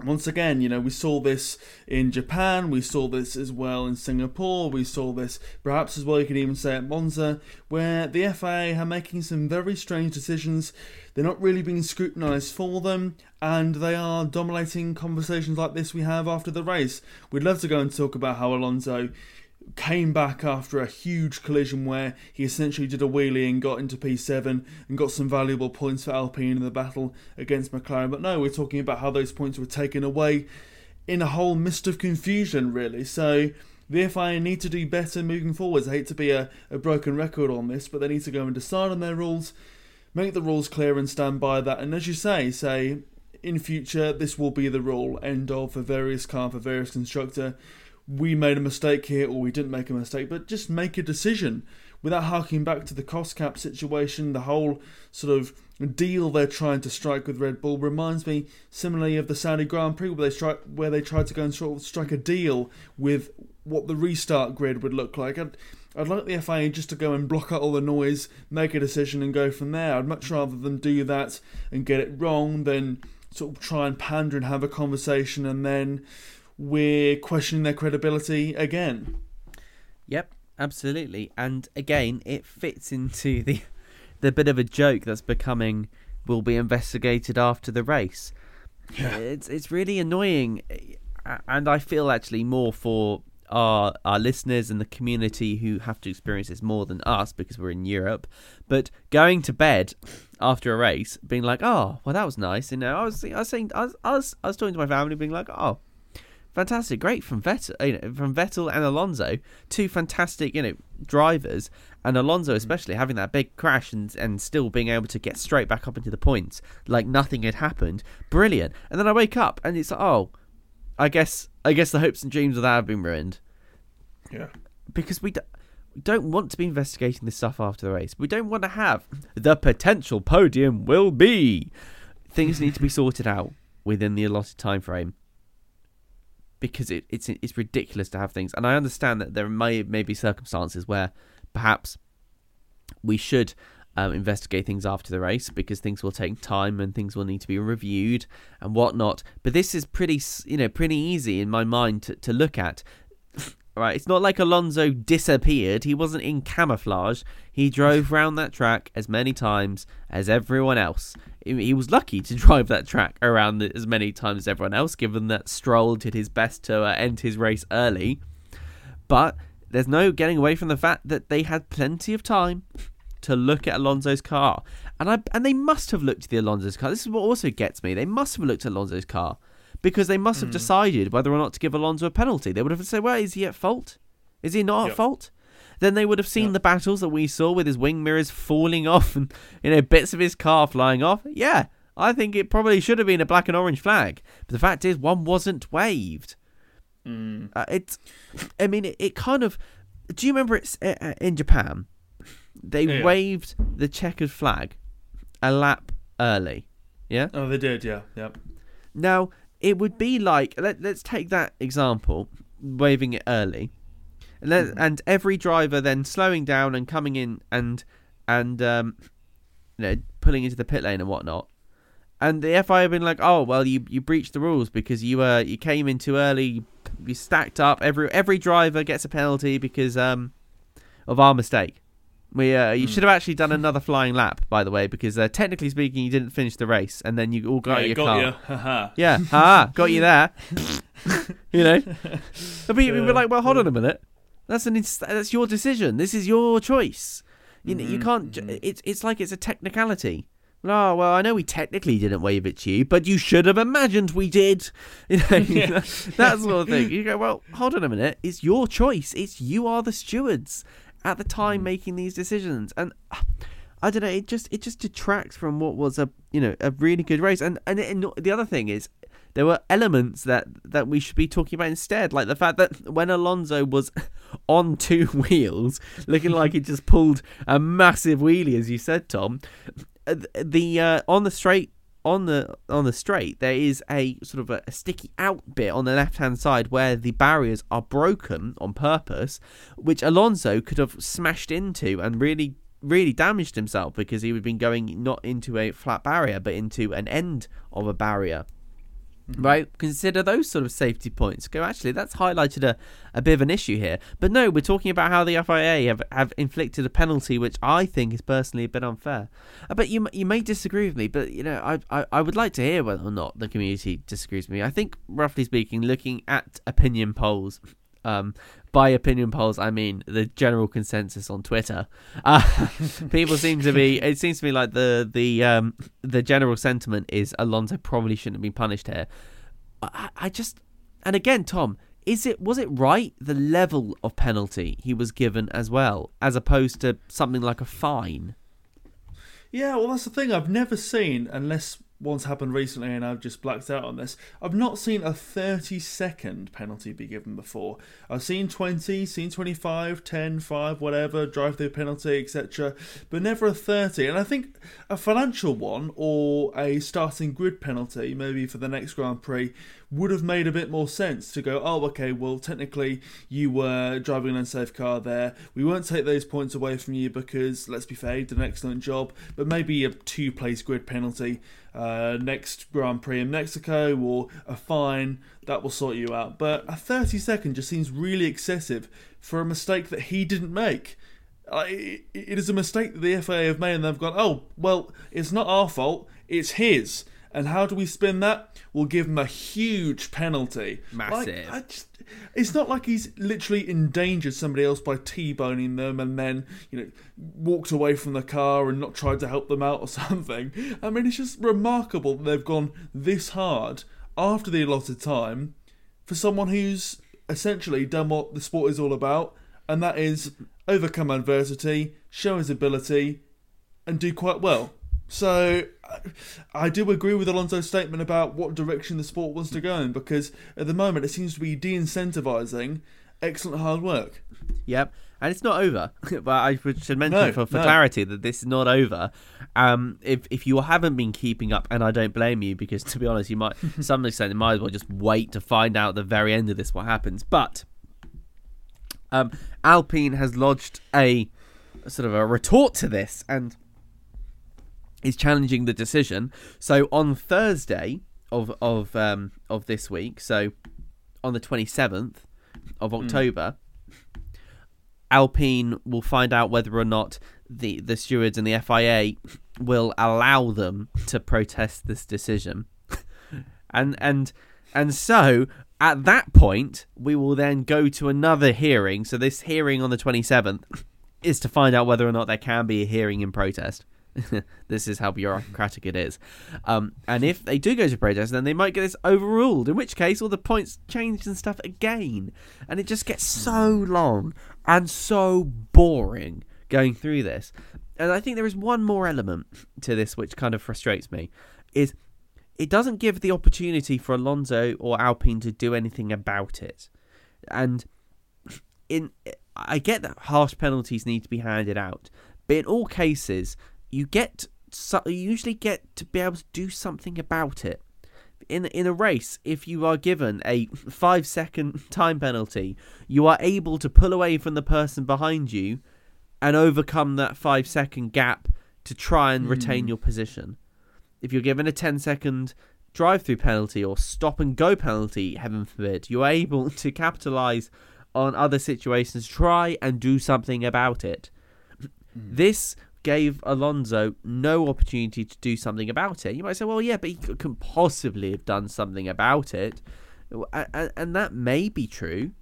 once again, you know, we saw this in Japan, we saw this as well in Singapore, we saw this perhaps as well, you could even say, at Monza, where the F I A are making some very strange decisions. They're not really being scrutinised for them, and they are dominating conversations like this we have after the race. We'd love to go and talk about how Alonso came back after a huge collision where he essentially did a wheelie and got into P seven and got some valuable points for Alpine in the battle against McLaren. But no, we're talking about how those points were taken away in a whole mist of confusion, really. So the F I A need to do better moving forwards. I hate to be a, a broken record on this, but they need to go and decide on their rules, make the rules clear and stand by that. And as you say, say in future, this will be the rule, end of, for various car, for various constructor. We made a mistake here, or we didn't make a mistake, but just make a decision without harking back to the cost cap situation. The whole sort of deal they're trying to strike with Red Bull reminds me similarly of the Saudi Grand Prix, where they strike, where they tried to go and sort of strike a deal with what the restart grid would look like. I'd, I'd like the F I A just to go and block out all the noise, make a decision and go from there. I'd much rather them do that and get it wrong than sort of try and pander and have a conversation, and then we're questioning their credibility again. Yep, absolutely. And again, it fits into the the bit of a joke that's becoming will be investigated after the race. Yeah. It's it's really annoying, and I feel actually more for our our listeners and the community who have to experience this more than us because we're in Europe. But going to bed after a race, being like, oh, well, that was nice. You know, I was I was saying I was I was, I was talking to my family, being like, oh, fantastic, great from Vettel, you know, from Vettel and Alonso, two fantastic, you know, drivers, and Alonso especially having that big crash and and still being able to get straight back up into the points like nothing had happened, brilliant. And then I wake up and it's like, oh, I guess I guess the hopes and dreams of that have been ruined. Yeah, because we do, don't want to be investigating this stuff after the race. We don't want to have the potential podium will be. Things need to be sorted out within the allotted time frame. Because it, it's it's ridiculous to have things, and I understand that there may maybe circumstances where perhaps we should um, investigate things after the race because things will take time and things will need to be reviewed and whatnot. But this is pretty you know pretty easy in my mind to to look at. Right, it's not like Alonso disappeared; he wasn't in camouflage. He drove round that track as many times as everyone else. He was lucky to drive that track around as many times as everyone else, given that Stroll did his best to uh, end his race early. But there's no getting away from the fact that they had plenty of time to look at Alonso's car. And I and they must have looked at the Alonso's car. This is what also gets me. They must have looked at Alonso's car because they must have mm. decided whether or not to give Alonso a penalty. They would have said, well, is he at fault? Is he not yep. at fault? Then they would have seen yeah. the battles that we saw with his wing mirrors falling off and, you know, bits of his car flying off. Yeah, I think it probably should have been a black and orange flag. But the fact is, one wasn't waved. Mm. Uh, it's, I mean, it, it kind of... Do you remember it's uh, in Japan? They yeah. waved the checkered flag a lap early. Yeah? Oh, they did, yeah. yeah. Now, it would be like... Let, let's take that example, waving it early. And every driver then slowing down and coming in and and um, you know, pulling into the pit lane and whatnot. And the F I have been like, oh well, you, you breached the rules because you uh you came in too early, you stacked up. Every every driver gets a penalty because um of our mistake. We uh, you mm. should have actually done another flying lap, by the way, because uh, technically speaking, you didn't finish the race, and then you all got yeah, your got car. You. Ha-ha. Yeah, ha got you there. You know, but we, we were like, well, hold yeah. on a minute. That's an ins- that's your decision. This is your choice. You mm-hmm. know, you can't. Ju- it's it's like it's a technicality. Oh, well, I know we technically didn't wave it to you, but you should have imagined we did. You know, yeah. that sort of thing. You go, well, hold on a minute. It's your choice. It's you are the stewards at the time mm. making these decisions, and uh, I don't know. It just it just detracts from what was a you know a really good race. And and, it, and the other thing is, there were elements that, that we should be talking about instead, like the fact that when Alonso was on two wheels, looking like he just pulled a massive wheelie, as you said, Tom, the uh, on the straight on the on the straight there is a sort of a, a sticky out bit on the left hand side where the barriers are broken on purpose, which Alonso could have smashed into and really really damaged himself because he would have been going not into a flat barrier but into an end of a barrier. Right, consider those sort of safety points. Go, actually, that's highlighted a, a bit of an issue here. But no, we're talking about how the F I A have, have inflicted a penalty, which I think is personally a bit unfair. But you you may disagree with me, but you know, I I, I would like to hear whether or not the community disagrees with me. I think, roughly speaking, looking at opinion polls, um, by opinion polls I mean the general consensus on Twitter. Uh, people seem to be. It seems to me like the the um, the general sentiment is Alonso probably shouldn't have been punished here. I, I just and again, Tom, is it was it right the level of penalty he was given as well, as opposed to something like a fine? Yeah, well, that's the thing. I've never seen, unless one's happened recently and I've just blacked out on this, I've not seen a thirty second penalty be given before. I've seen twenty, seen twenty-five, ten, five, whatever, drive through penalty, et cetera, but never a thirty. And I think a financial one or a starting grid penalty, maybe for the next Grand Prix, would have made a bit more sense to go, oh, okay, well, technically you were driving an unsafe car there. We won't take those points away from you because, let's be fair, you did an excellent job, but maybe a two place grid penalty uh, next Grand Prix in Mexico, or a fine, that will sort you out. But a thirty second just seems really excessive for a mistake that he didn't make. It is a mistake that the F I A have made, and they've gone, oh, well, it's not our fault, it's his. And how do we spin that? We'll give him a huge penalty. Massive. Like, I just, it's not like he's literally endangered somebody else by T-boning them and then, you know, walked away from the car and not tried to help them out or something. I mean, it's just remarkable that they've gone this hard after the allotted time for someone who's essentially done what the sport is all about, and that is overcome adversity, show his ability, and do quite well. So I do agree with Alonso's statement about what direction the sport wants to go in, because at the moment it seems to be de-incentivising excellent hard work. Yep, and it's not over. But I should mention no, for, for no. clarity that this is not over. Um, if if you haven't been keeping up, and I don't blame you, because to be honest, you might, to some extent, you might as well just wait to find out at the very end of this what happens. But um, Alpine has lodged a, a sort of a retort to this, and is challenging the decision. So on Thursday of of um, of this week, so on the twenty-seventh of October, mm. Alpine will find out whether or not the, the stewards and the F I A will allow them to protest this decision. and and and so at that point, we will then go to another hearing. So this hearing on the twenty-seventh is to find out whether or not there can be a hearing in protest. This is how bureaucratic it is. Um, and if they do go to protest, then they might get this overruled, in which case all the points changed and stuff again. And it just gets so long and so boring going through this. And I think there is one more element to this which kind of frustrates me, is it doesn't give the opportunity for Alonso or Alpine to do anything about it. And in I get that harsh penalties need to be handed out, but in all cases, You get, you usually get to be able to do something about it. In in a race, if you are given a five second time penalty, you are able to pull away from the person behind you and overcome that five second gap to try and retain mm. your position. If you're given a ten second drive through penalty or stop and go penalty, heaven forbid, you're able to capitalise on other situations, try and do something about it. Mm. This gave Alonso no opportunity to do something about it. You might say, well, yeah, but he couldn't possibly have done something about it. And that may be true,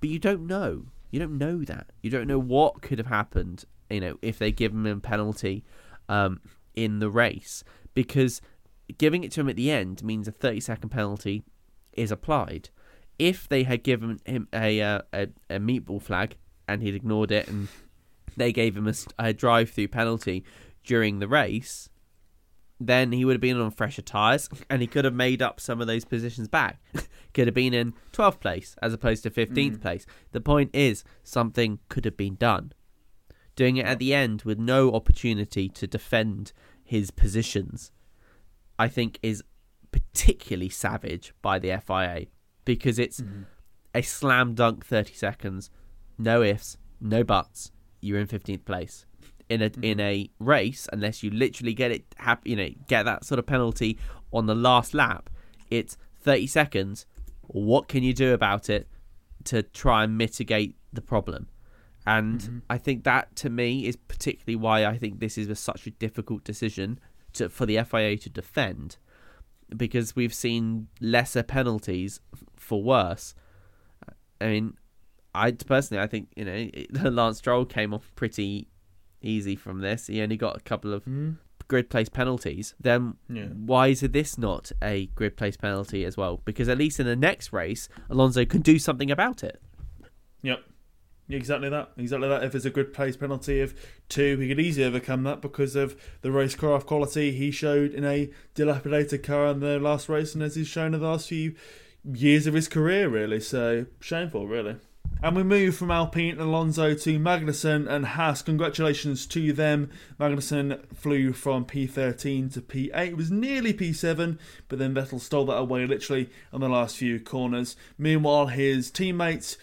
but you don't know. You don't know that. You don't know what could have happened, you know, if they give him a penalty um, in the race, because giving it to him at the end means a thirty second penalty is applied. If they had given him a, a, a meatball flag and he'd ignored it and they gave him a, a drive-through penalty during the race, then he would have been on fresher tyres and he could have made up some of those positions back. Could have been in twelfth place as opposed to fifteenth mm. place. The point is, something could have been done. Doing it at the end with no opportunity to defend his positions, I think, is particularly savage by the F I A, because it's mm. a slam dunk thirty seconds, no ifs, no buts. You're in fifteenth place in a mm-hmm. in a race, unless you literally get it, hap- you know, get that sort of penalty on the last lap. It's thirty seconds. What can you do about it to try and mitigate the problem? And mm-hmm. I think that, to me, is particularly why I think this is a, such a difficult decision to, for the F I A to defend, because we've seen lesser penalties for worse. I mean, I personally, I think, you know, Lance Stroll came off pretty easy from this. He only got a couple of mm. grid place penalties. Then yeah. why is this not a grid place penalty as well? Because at least in the next race, Alonso can do something about it. Yep. Exactly that. Exactly that. If it's a grid place penalty of two, he could easily overcome that because of the racecraft quality he showed in a dilapidated car in the last race, and as he's shown in the last few years of his career, really. So, shameful, really. And we move from Alpine and Alonso to Magnussen and Haas. Congratulations to them. Magnussen flew from P thirteen to P eight. It was nearly P seven, but then Vettel stole that away literally on the last few corners. Meanwhile, his teammates,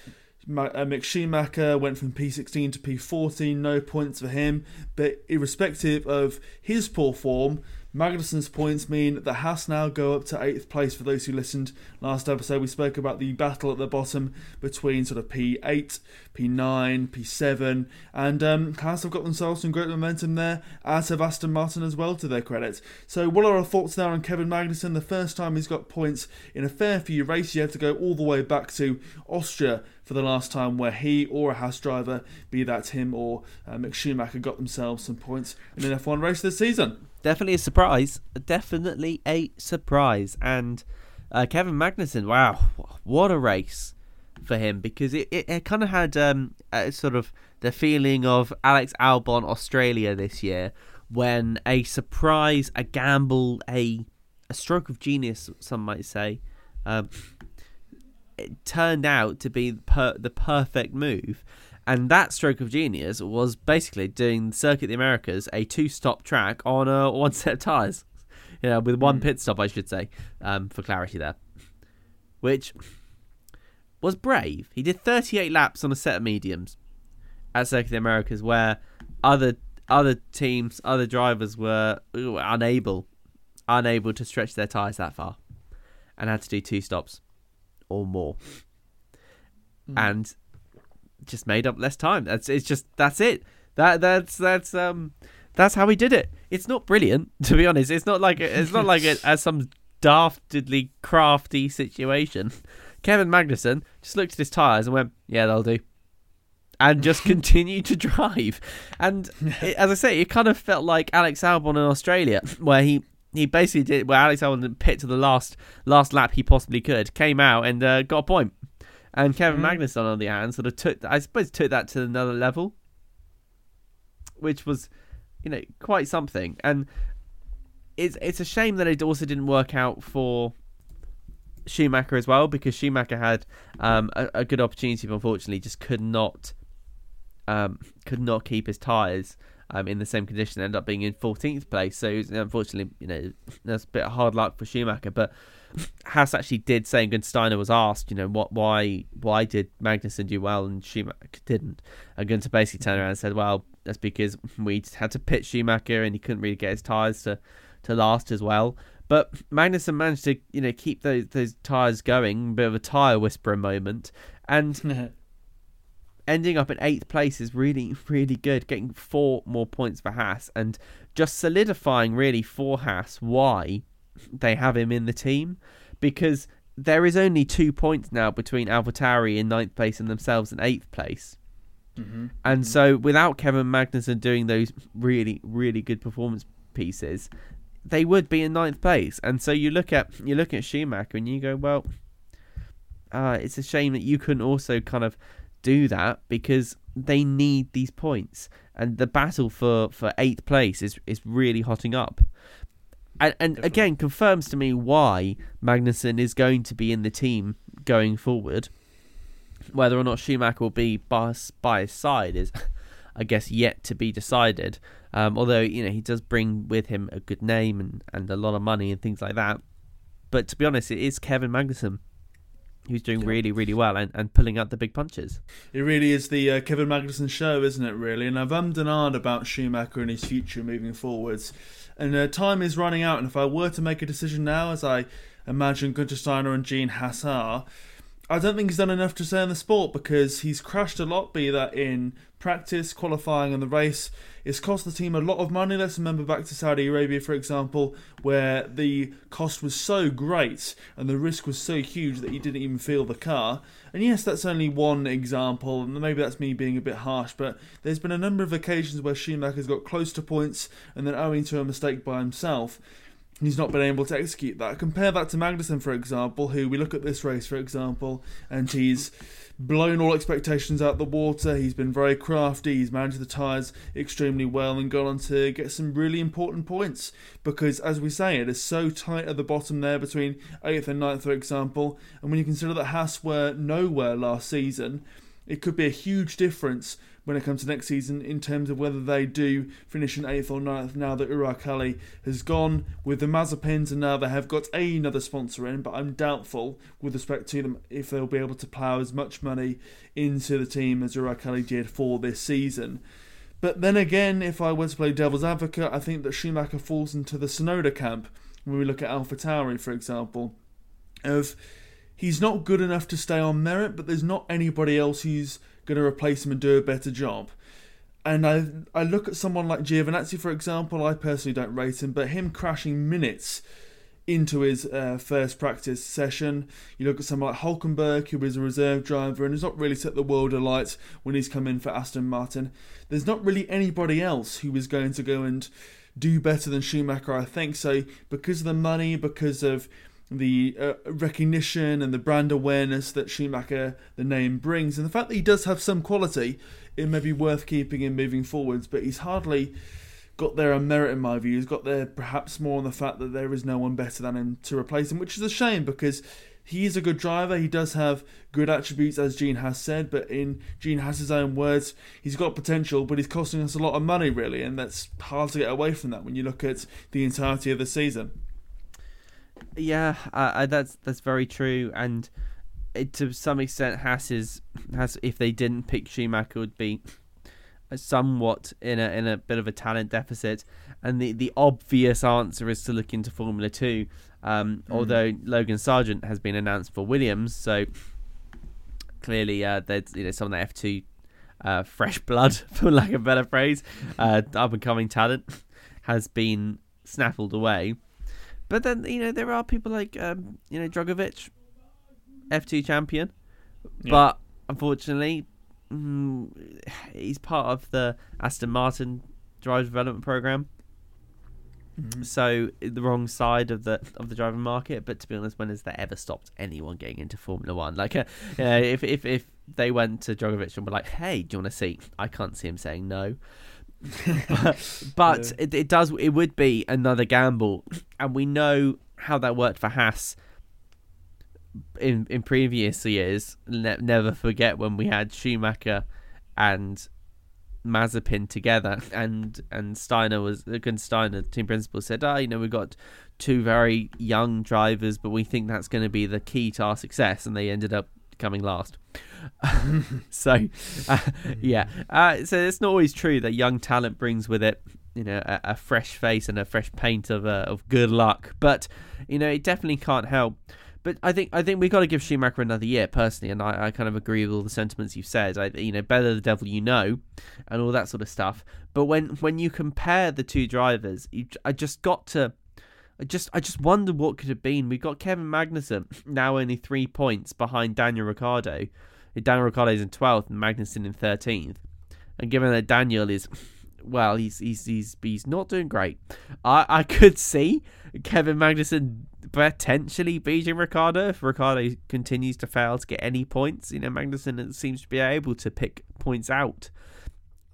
Mick Schumacher, went from P sixteen to P fourteen. No points for him. But irrespective of his poor form, Magnussen's points mean that Haas now go up to eighth place. For those who listened last episode, we spoke about the battle at the bottom between sort of P eight, P nine, P seven, and um, Haas have got themselves some great momentum there, as have Aston Martin as well, to their credit. So what are our thoughts now on Kevin Magnussen? The first time he's got points in a fair few races. You have to go all the way back to Austria for the last time where he or a Haas driver, be that him or uh, Mick Schumacher, got themselves some points in an F one race this season. Definitely a surprise. Definitely a surprise. And uh, Kevin Magnussen, wow, what a race for him, because it, it, it kind of had um, a sort of the feeling of Alex Albon Australia this year, when a surprise, a gamble, a, a stroke of genius, some might say, um, it turned out to be per- the perfect move. And that stroke of genius was basically doing Circuit of the Americas, a two-stop track on a one set of tyres. You know, with one pit stop, I should say, um, for clarity there. Which was brave. He did thirty-eight laps on a set of mediums at Circuit of the Americas, where other other teams, other drivers were unable, unable to stretch their tyres that far and had to do two stops or more. Mm. And just made up less time. That's it's just that's it. That that's that's um that's how he did it. It's not brilliant, to be honest. It's not like a, it's not like it as some daftedly crafty situation. Kevin Magnussen just looked at his tyres and went, "Yeah, they'll do," and just continued to drive. And it, as I say, it kind of felt like Alex Albon in Australia, where he. He basically did where Alex Albon pit to the last last lap he possibly could, came out and uh, got a point. And Kevin mm-hmm. Magnussen, on the hand, sort of took, I suppose, took that to another level, which was, you know, quite something. And it's it's a shame that it also didn't work out for Schumacher as well, because Schumacher had um, a, a good opportunity, but unfortunately just could not um, could not keep his tyres. Um, in the same condition, ended up being in fourteenth place. So unfortunately, you know, that's a bit of hard luck for Schumacher. But Haas actually did say, and Steiner was asked, you know, what, why, why did Magnussen do well and Schumacher didn't? And Gunter basically turned around and said, "Well, that's because we just had to pit Schumacher, and he couldn't really get his tyres to, to last as well." But Magnussen managed to, you know, keep those those tyres going. A bit of a tyre whisperer moment, and. Ending up in eighth place is really, really good. Getting four more points for Haas and just solidifying really for Haas why they have him in the team, because there is only two points now between AlphaTauri in ninth place and themselves in eighth place. Mm-hmm. And mm-hmm. so without Kevin Magnussen doing those really, really good performance pieces, they would be in ninth place. And so you look at you look at Schumacher and you go, well, uh, it's a shame that you couldn't also kind of do that, because they need these points, and the battle for for eighth place is is really hotting up, and and again confirms to me why Magnussen is going to be in the team going forward. Whether or not Schumacher will be by, by his side is, I guess, yet to be decided. Um, although, you know, he does bring with him a good name and and a lot of money and things like that. But to be honest, it is Kevin Magnussen who's doing really, really well and, and pulling out the big punches. It really is the uh, Kevin Magnussen show, isn't it, really? And I've ummed and ahed about Schumacher and his future moving forwards. And uh, time is running out, and if I were to make a decision now, as I imagine Gunther Steiner and Gene Haas are, I don't think he's done enough to stay in the sport, because he's crashed a lot, be that in practice, qualifying, and the race. It's cost the team a lot of money. Let's remember back to Saudi Arabia, for example, where the cost was so great and the risk was so huge that you didn't even feel the car. And yes, that's only one example, and maybe that's me being a bit harsh, but there's been a number of occasions where Schumacher's got close to points and then, owing to a mistake by himself, he's not been able to execute that. Compare that to Magnussen, for example, who we look at this race, for example, and he's blown all expectations out the water. He's been very crafty. He's managed the tyres extremely well and gone on to get some really important points, because, as we say, it is so tight at the bottom there between eighth and ninth, for example. And when you consider that Haas were nowhere last season, it could be a huge difference when it comes to next season in terms of whether they do finish in eighth or ninth, now that Uralkali has gone with the Mazepins, and now they have got another sponsor in, but I'm doubtful with respect to them if they'll be able to plough as much money into the team as Uralkali did for this season. But then again, if I were to play devil's advocate, I think that Schumacher falls into the Tsunoda camp when we look at AlphaTauri, for example, of he's not good enough to stay on merit, but there's not anybody else who's going to replace him and do a better job. And I I look at someone like Giovinazzi, for example. I personally don't rate him, but him crashing minutes into his uh, first practice session. You look at someone like Hülkenberg, who is a reserve driver and has not really set the world alight when he's come in for Aston Martin. There's not really anybody else who is going to go and do better than Schumacher, I think. So because of the money, because of the uh, recognition and the brand awareness that Schumacher, the name, brings, and the fact that he does have some quality, it may be worth keeping him moving forwards, but he's hardly got there on merit in my view. He's got there perhaps more on the fact that there is no one better than him to replace him, which is a shame because he is a good driver. He does have good attributes, as Gene Haas said, but in Gene Haas's own words, he's got potential, but he's costing us a lot of money, really, and that's hard to get away from that when you look at the entirety of the season. Yeah, uh, that's that's very true, and it, to some extent, Haas is Haas, if they didn't pick Schumacher, would be somewhat in a in a bit of a talent deficit. And the, the obvious answer is to look into Formula Two. Um, mm. Although Logan Sargent has been announced for Williams, so clearly uh, there's you know some of the F two uh, fresh blood, for lack of a better phrase, uh, up and coming talent has been snaffled away. But then, you know, there are people like, um, you know, Drogovic, F two champion. Yeah. But, unfortunately, mm, he's part of the Aston Martin driver development program. Mm-hmm. So, the wrong side of the of the driver market. But to be honest, when has that ever stopped anyone getting into Formula One? Like, uh, you know, if, if, if they went to Drogovic and were like, hey, do you want to see? I can't see him saying no. but, but yeah. it, it does. It would be another gamble, and we know how that worked for Haas in in previous years. Ne- never forget when we had Schumacher and Mazepin together, and and Steiner was Gunn Steiner, the team principal, said, "Ah, oh, you know, we've got two very young drivers, but we think that's going to be the key to our success," and they ended up coming last. so uh, yeah uh, so it's not always true that young talent brings with it you know a, a fresh face and a fresh paint of uh, of good luck, but you know it definitely can't help. But I think I think we've got to give Schumacher another year personally, and I, I kind of agree with all the sentiments you've said. I, you know better the devil you know and all that sort of stuff, but when when you compare the two drivers, you, I just got to I just I just wonder what could have been. We've got Kevin Magnussen now only three points behind Daniel Ricciardo. Daniel Ricciardo is in twelfth and Magnussen in thirteenth. And given that Daniel is, well, he's he's he's, he's not doing great, I, I could see Kevin Magnussen potentially beating Ricciardo if Ricciardo continues to fail to get any points. You know, Magnussen seems to be able to pick points out.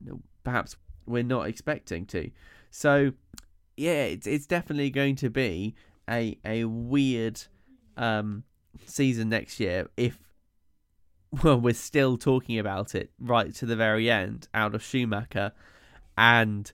You know, perhaps we're not expecting to. So yeah, it's it's definitely going to be a a weird um, season next year if well we're still talking about it right to the very end out of Schumacher and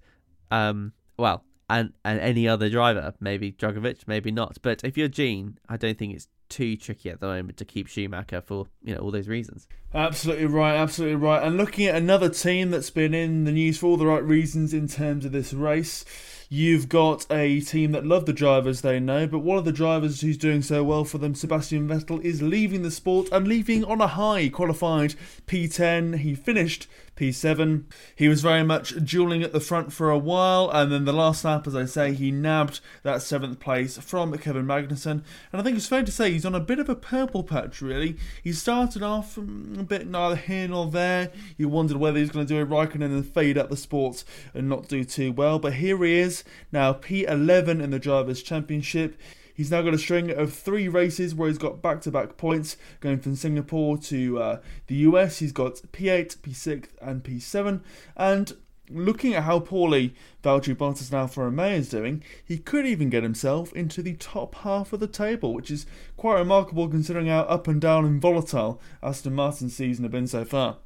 um well and, and any other driver, maybe Drogovic, maybe not. But if you're Gene, I don't think it's too tricky at the moment to keep Schumacher for you know all those reasons. Absolutely right, absolutely right. And looking at another team that's been in the news for all the right reasons in terms of this race, you've got a team that love the drivers they know, but one of the drivers who's doing so well for them, Sebastian Vettel, is leaving the sport and leaving on a high. He qualified P ten, he finished P seven. He was very much dueling at the front for a while, and then the last lap, as I say, he nabbed that seventh place from Kevin Magnussen. And I think it's fair to say he's on a bit of a purple patch, really. He started off a bit neither here nor there. You wondered whether he was going to do a Raikkonen and fade up the sport and not do too well, but here he is, now P eleven in the Drivers' Championship. He's now got a string of three races where he's got back-to-back points, going from Singapore to uh, the U S. He's got P eight, P six and P seven. And looking at how poorly Valtteri Bottas and Alfa Romeo is doing, he could even get himself into the top half of the table, which is quite remarkable considering how up and down and volatile Aston Martin's season have been so far.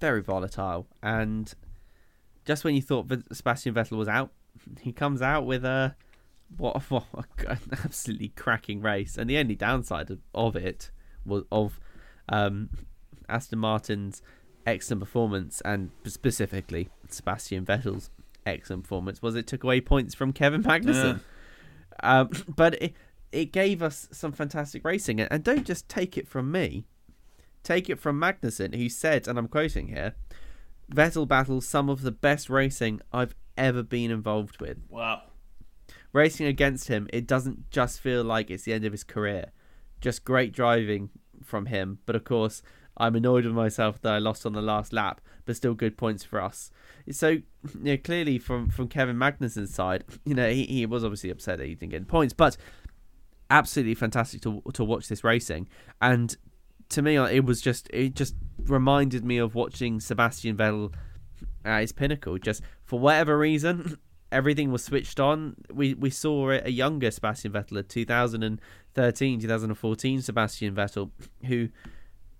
Very volatile. And just when you thought Sebastian Vettel was out, he comes out with a... What, what an absolutely cracking race. And the only downside of, of it was of um, Aston Martin's excellent performance, and specifically Sebastian Vettel's excellent performance, was it took away points from Kevin Magnussen. Yeah. Um, but it, it gave us some fantastic racing. And don't just take it from me. Take it from Magnussen, who said, and I'm quoting here, Vettel battles some of the best racing I've ever been involved with. Wow. Racing against him, it doesn't just feel like it's the end of his career. Just great driving from him. But of course, I'm annoyed with myself that I lost on the last lap, but still good points for us. So, you know, clearly from, from Kevin Magnussen's side, you know, he, he was obviously upset that he didn't get points, but absolutely fantastic to to watch this racing. And to me, it was just it just reminded me of watching Sebastian Vettel at his pinnacle. Just for whatever reason, everything was switched on. We we saw a younger Sebastian Vettel, a two thousand thirteen, two thousand fourteen Sebastian Vettel, who,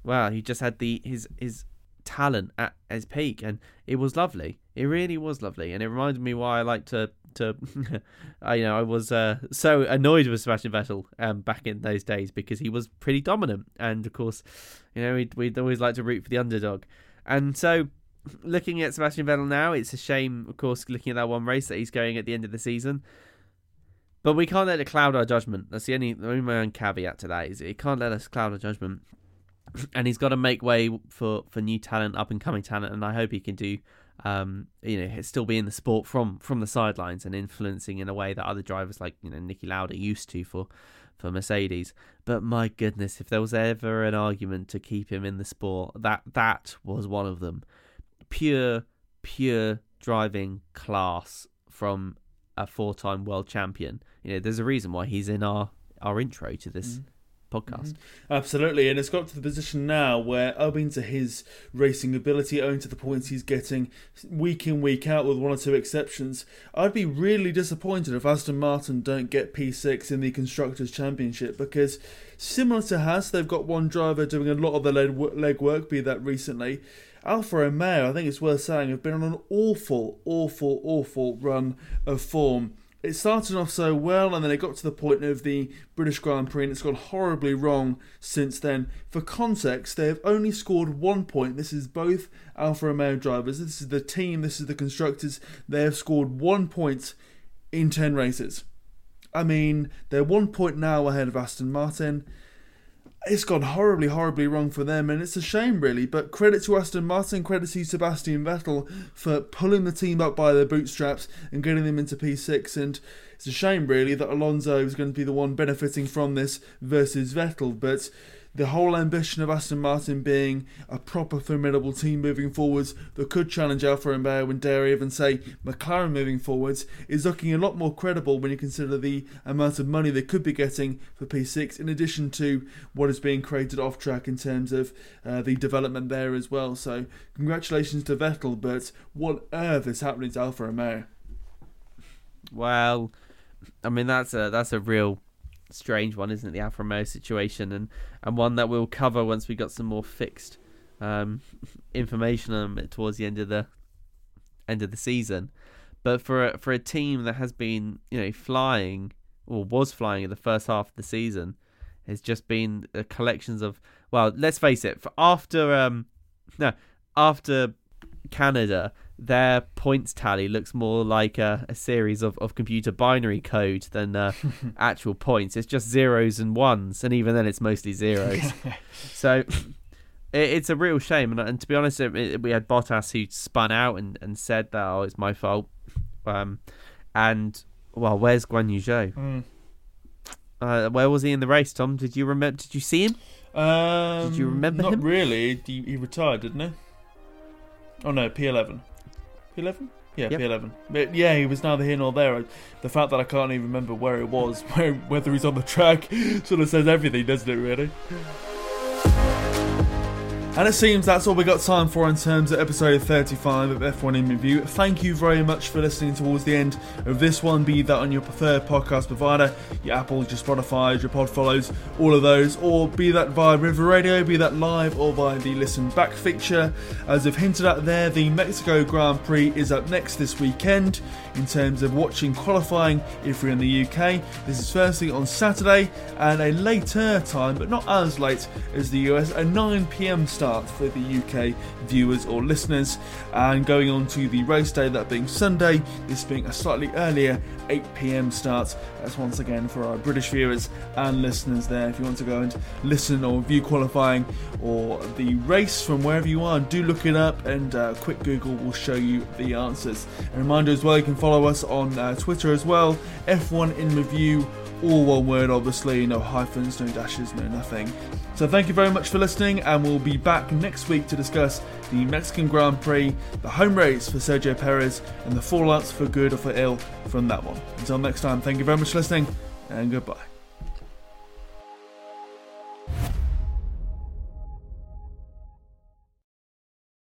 wow, he just had the his his talent at his peak, and it was lovely. It really was lovely, and it reminded me why I like to to. I you know I was uh, so annoyed with Sebastian Vettel um, back in those days, because he was pretty dominant, and of course, you know, we'd, we'd always like to root for the underdog. And so, looking at Sebastian Vettel now, it's a shame, of course, looking at that one race that he's going at the end of the season. But we can't let it cloud our judgment. That's the only my own caveat to that is it can't let us cloud our judgment. And he's got to make way for, for new talent, up and coming talent, and I hope he can do, um, you know, still be in the sport from from the sidelines and influencing in a way that other drivers like, you know, Niki Lauda used to for for Mercedes. But my goodness, if there was ever an argument to keep him in the sport, that that was one of them. Pure, pure driving class from a four-time world champion. You know, there's a reason why he's in our our intro to this. Mm. Podcast. Mm-hmm. Absolutely, and it's got to the position now where, owing to his racing ability, owing to the points he's getting week in, week out, with one or two exceptions, I'd be really disappointed if Aston Martin don't get P six in the Constructors' Championship, because similar to Haas, they've got one driver doing a lot of the leg work, be that recently. Alfa Romeo, I think it's worth saying, have been on an awful, awful, awful run of form. It started off so well, and then it got to the point of the British Grand Prix, and it's gone horribly wrong since then. For context, they have only scored one point. This is both Alfa Romeo drivers. This is the team. This is the constructors. They have scored one point in ten races. I mean, they're one point now ahead of Aston Martin. It's gone horribly, horribly wrong for them, and it's a shame, really. But credit to Aston Martin, credit to Sebastian Vettel for pulling the team up by their bootstraps and getting them into P six. And it's a shame, really, that Alonso is going to be the one benefiting from this versus Vettel. But the whole ambition of Aston Martin being a proper formidable team moving forwards that could challenge Alfa Romeo and dare even say McLaren moving forwards is looking a lot more credible when you consider the amount of money they could be getting for P six, in addition to what is being created off track in terms of uh, the development there as well. So congratulations to Vettel, but what on earth is happening to Alfa Romeo? Well, I mean, that's a that's a real strange one, isn't it, the Alfa Romeo situation, and and one that we'll cover once we got some more fixed um information on it towards the end of the end of the season. But for a, for a team that has been, you know, flying, or was flying in the first half of the season, has just been a collections of, well, let's face it, for after um no after Canada, their points tally looks more like a, a series of, of computer binary code than uh, actual points. It's just zeros and ones, and even then it's mostly zeros. So it, it's a real shame. And, and to be honest, it, it, we had Bottas who spun out and, and said that, oh, it's my fault. Um, and, well, where's Guan Yu Zhou? Mm. Uh, where was he in the race, Tom? Did you remember? Did you see him? Um, did you remember not him? Not really. He, he retired, didn't he? Oh, no, P eleven. P eleven? Yeah, yep. P eleven. But yeah, he was neither here nor there. The fact that I can't even remember where it was, where, whether he's on the track, sort of says everything, doesn't it, really? And it seems that's all we got time for in terms of episode thirty-five of F one in Review. Thank you very much for listening towards the end of this one, be that on your preferred podcast provider, your Apple, your Spotify, your Podfollows, all of those, or be that via River Radio, be that live or via the Listen Back feature. As I've hinted at there, the Mexico Grand Prix is up next this weekend in terms of watching qualifying if we're in the U K. This is firstly on Saturday, and a later time, but not as late as the U S, a nine p.m. start start for the U K viewers or listeners, and going on to the race day, that being Sunday, this being a slightly earlier eight p.m. start. That's once again for our British viewers and listeners there. If you want to go and listen or view qualifying or the race from wherever you are, do look it up, and uh, quick Google will show you the answers. A reminder as well, you can follow us on uh, Twitter as well, F one in Review, all one word obviously, no hyphens, no dashes, no nothing. So thank you very much for listening, and we'll be back next week to discuss the Mexican Grand Prix, the home race for Sergio Perez, and the fallouts for good or for ill from that one. Until next time, thank you very much for listening, and goodbye.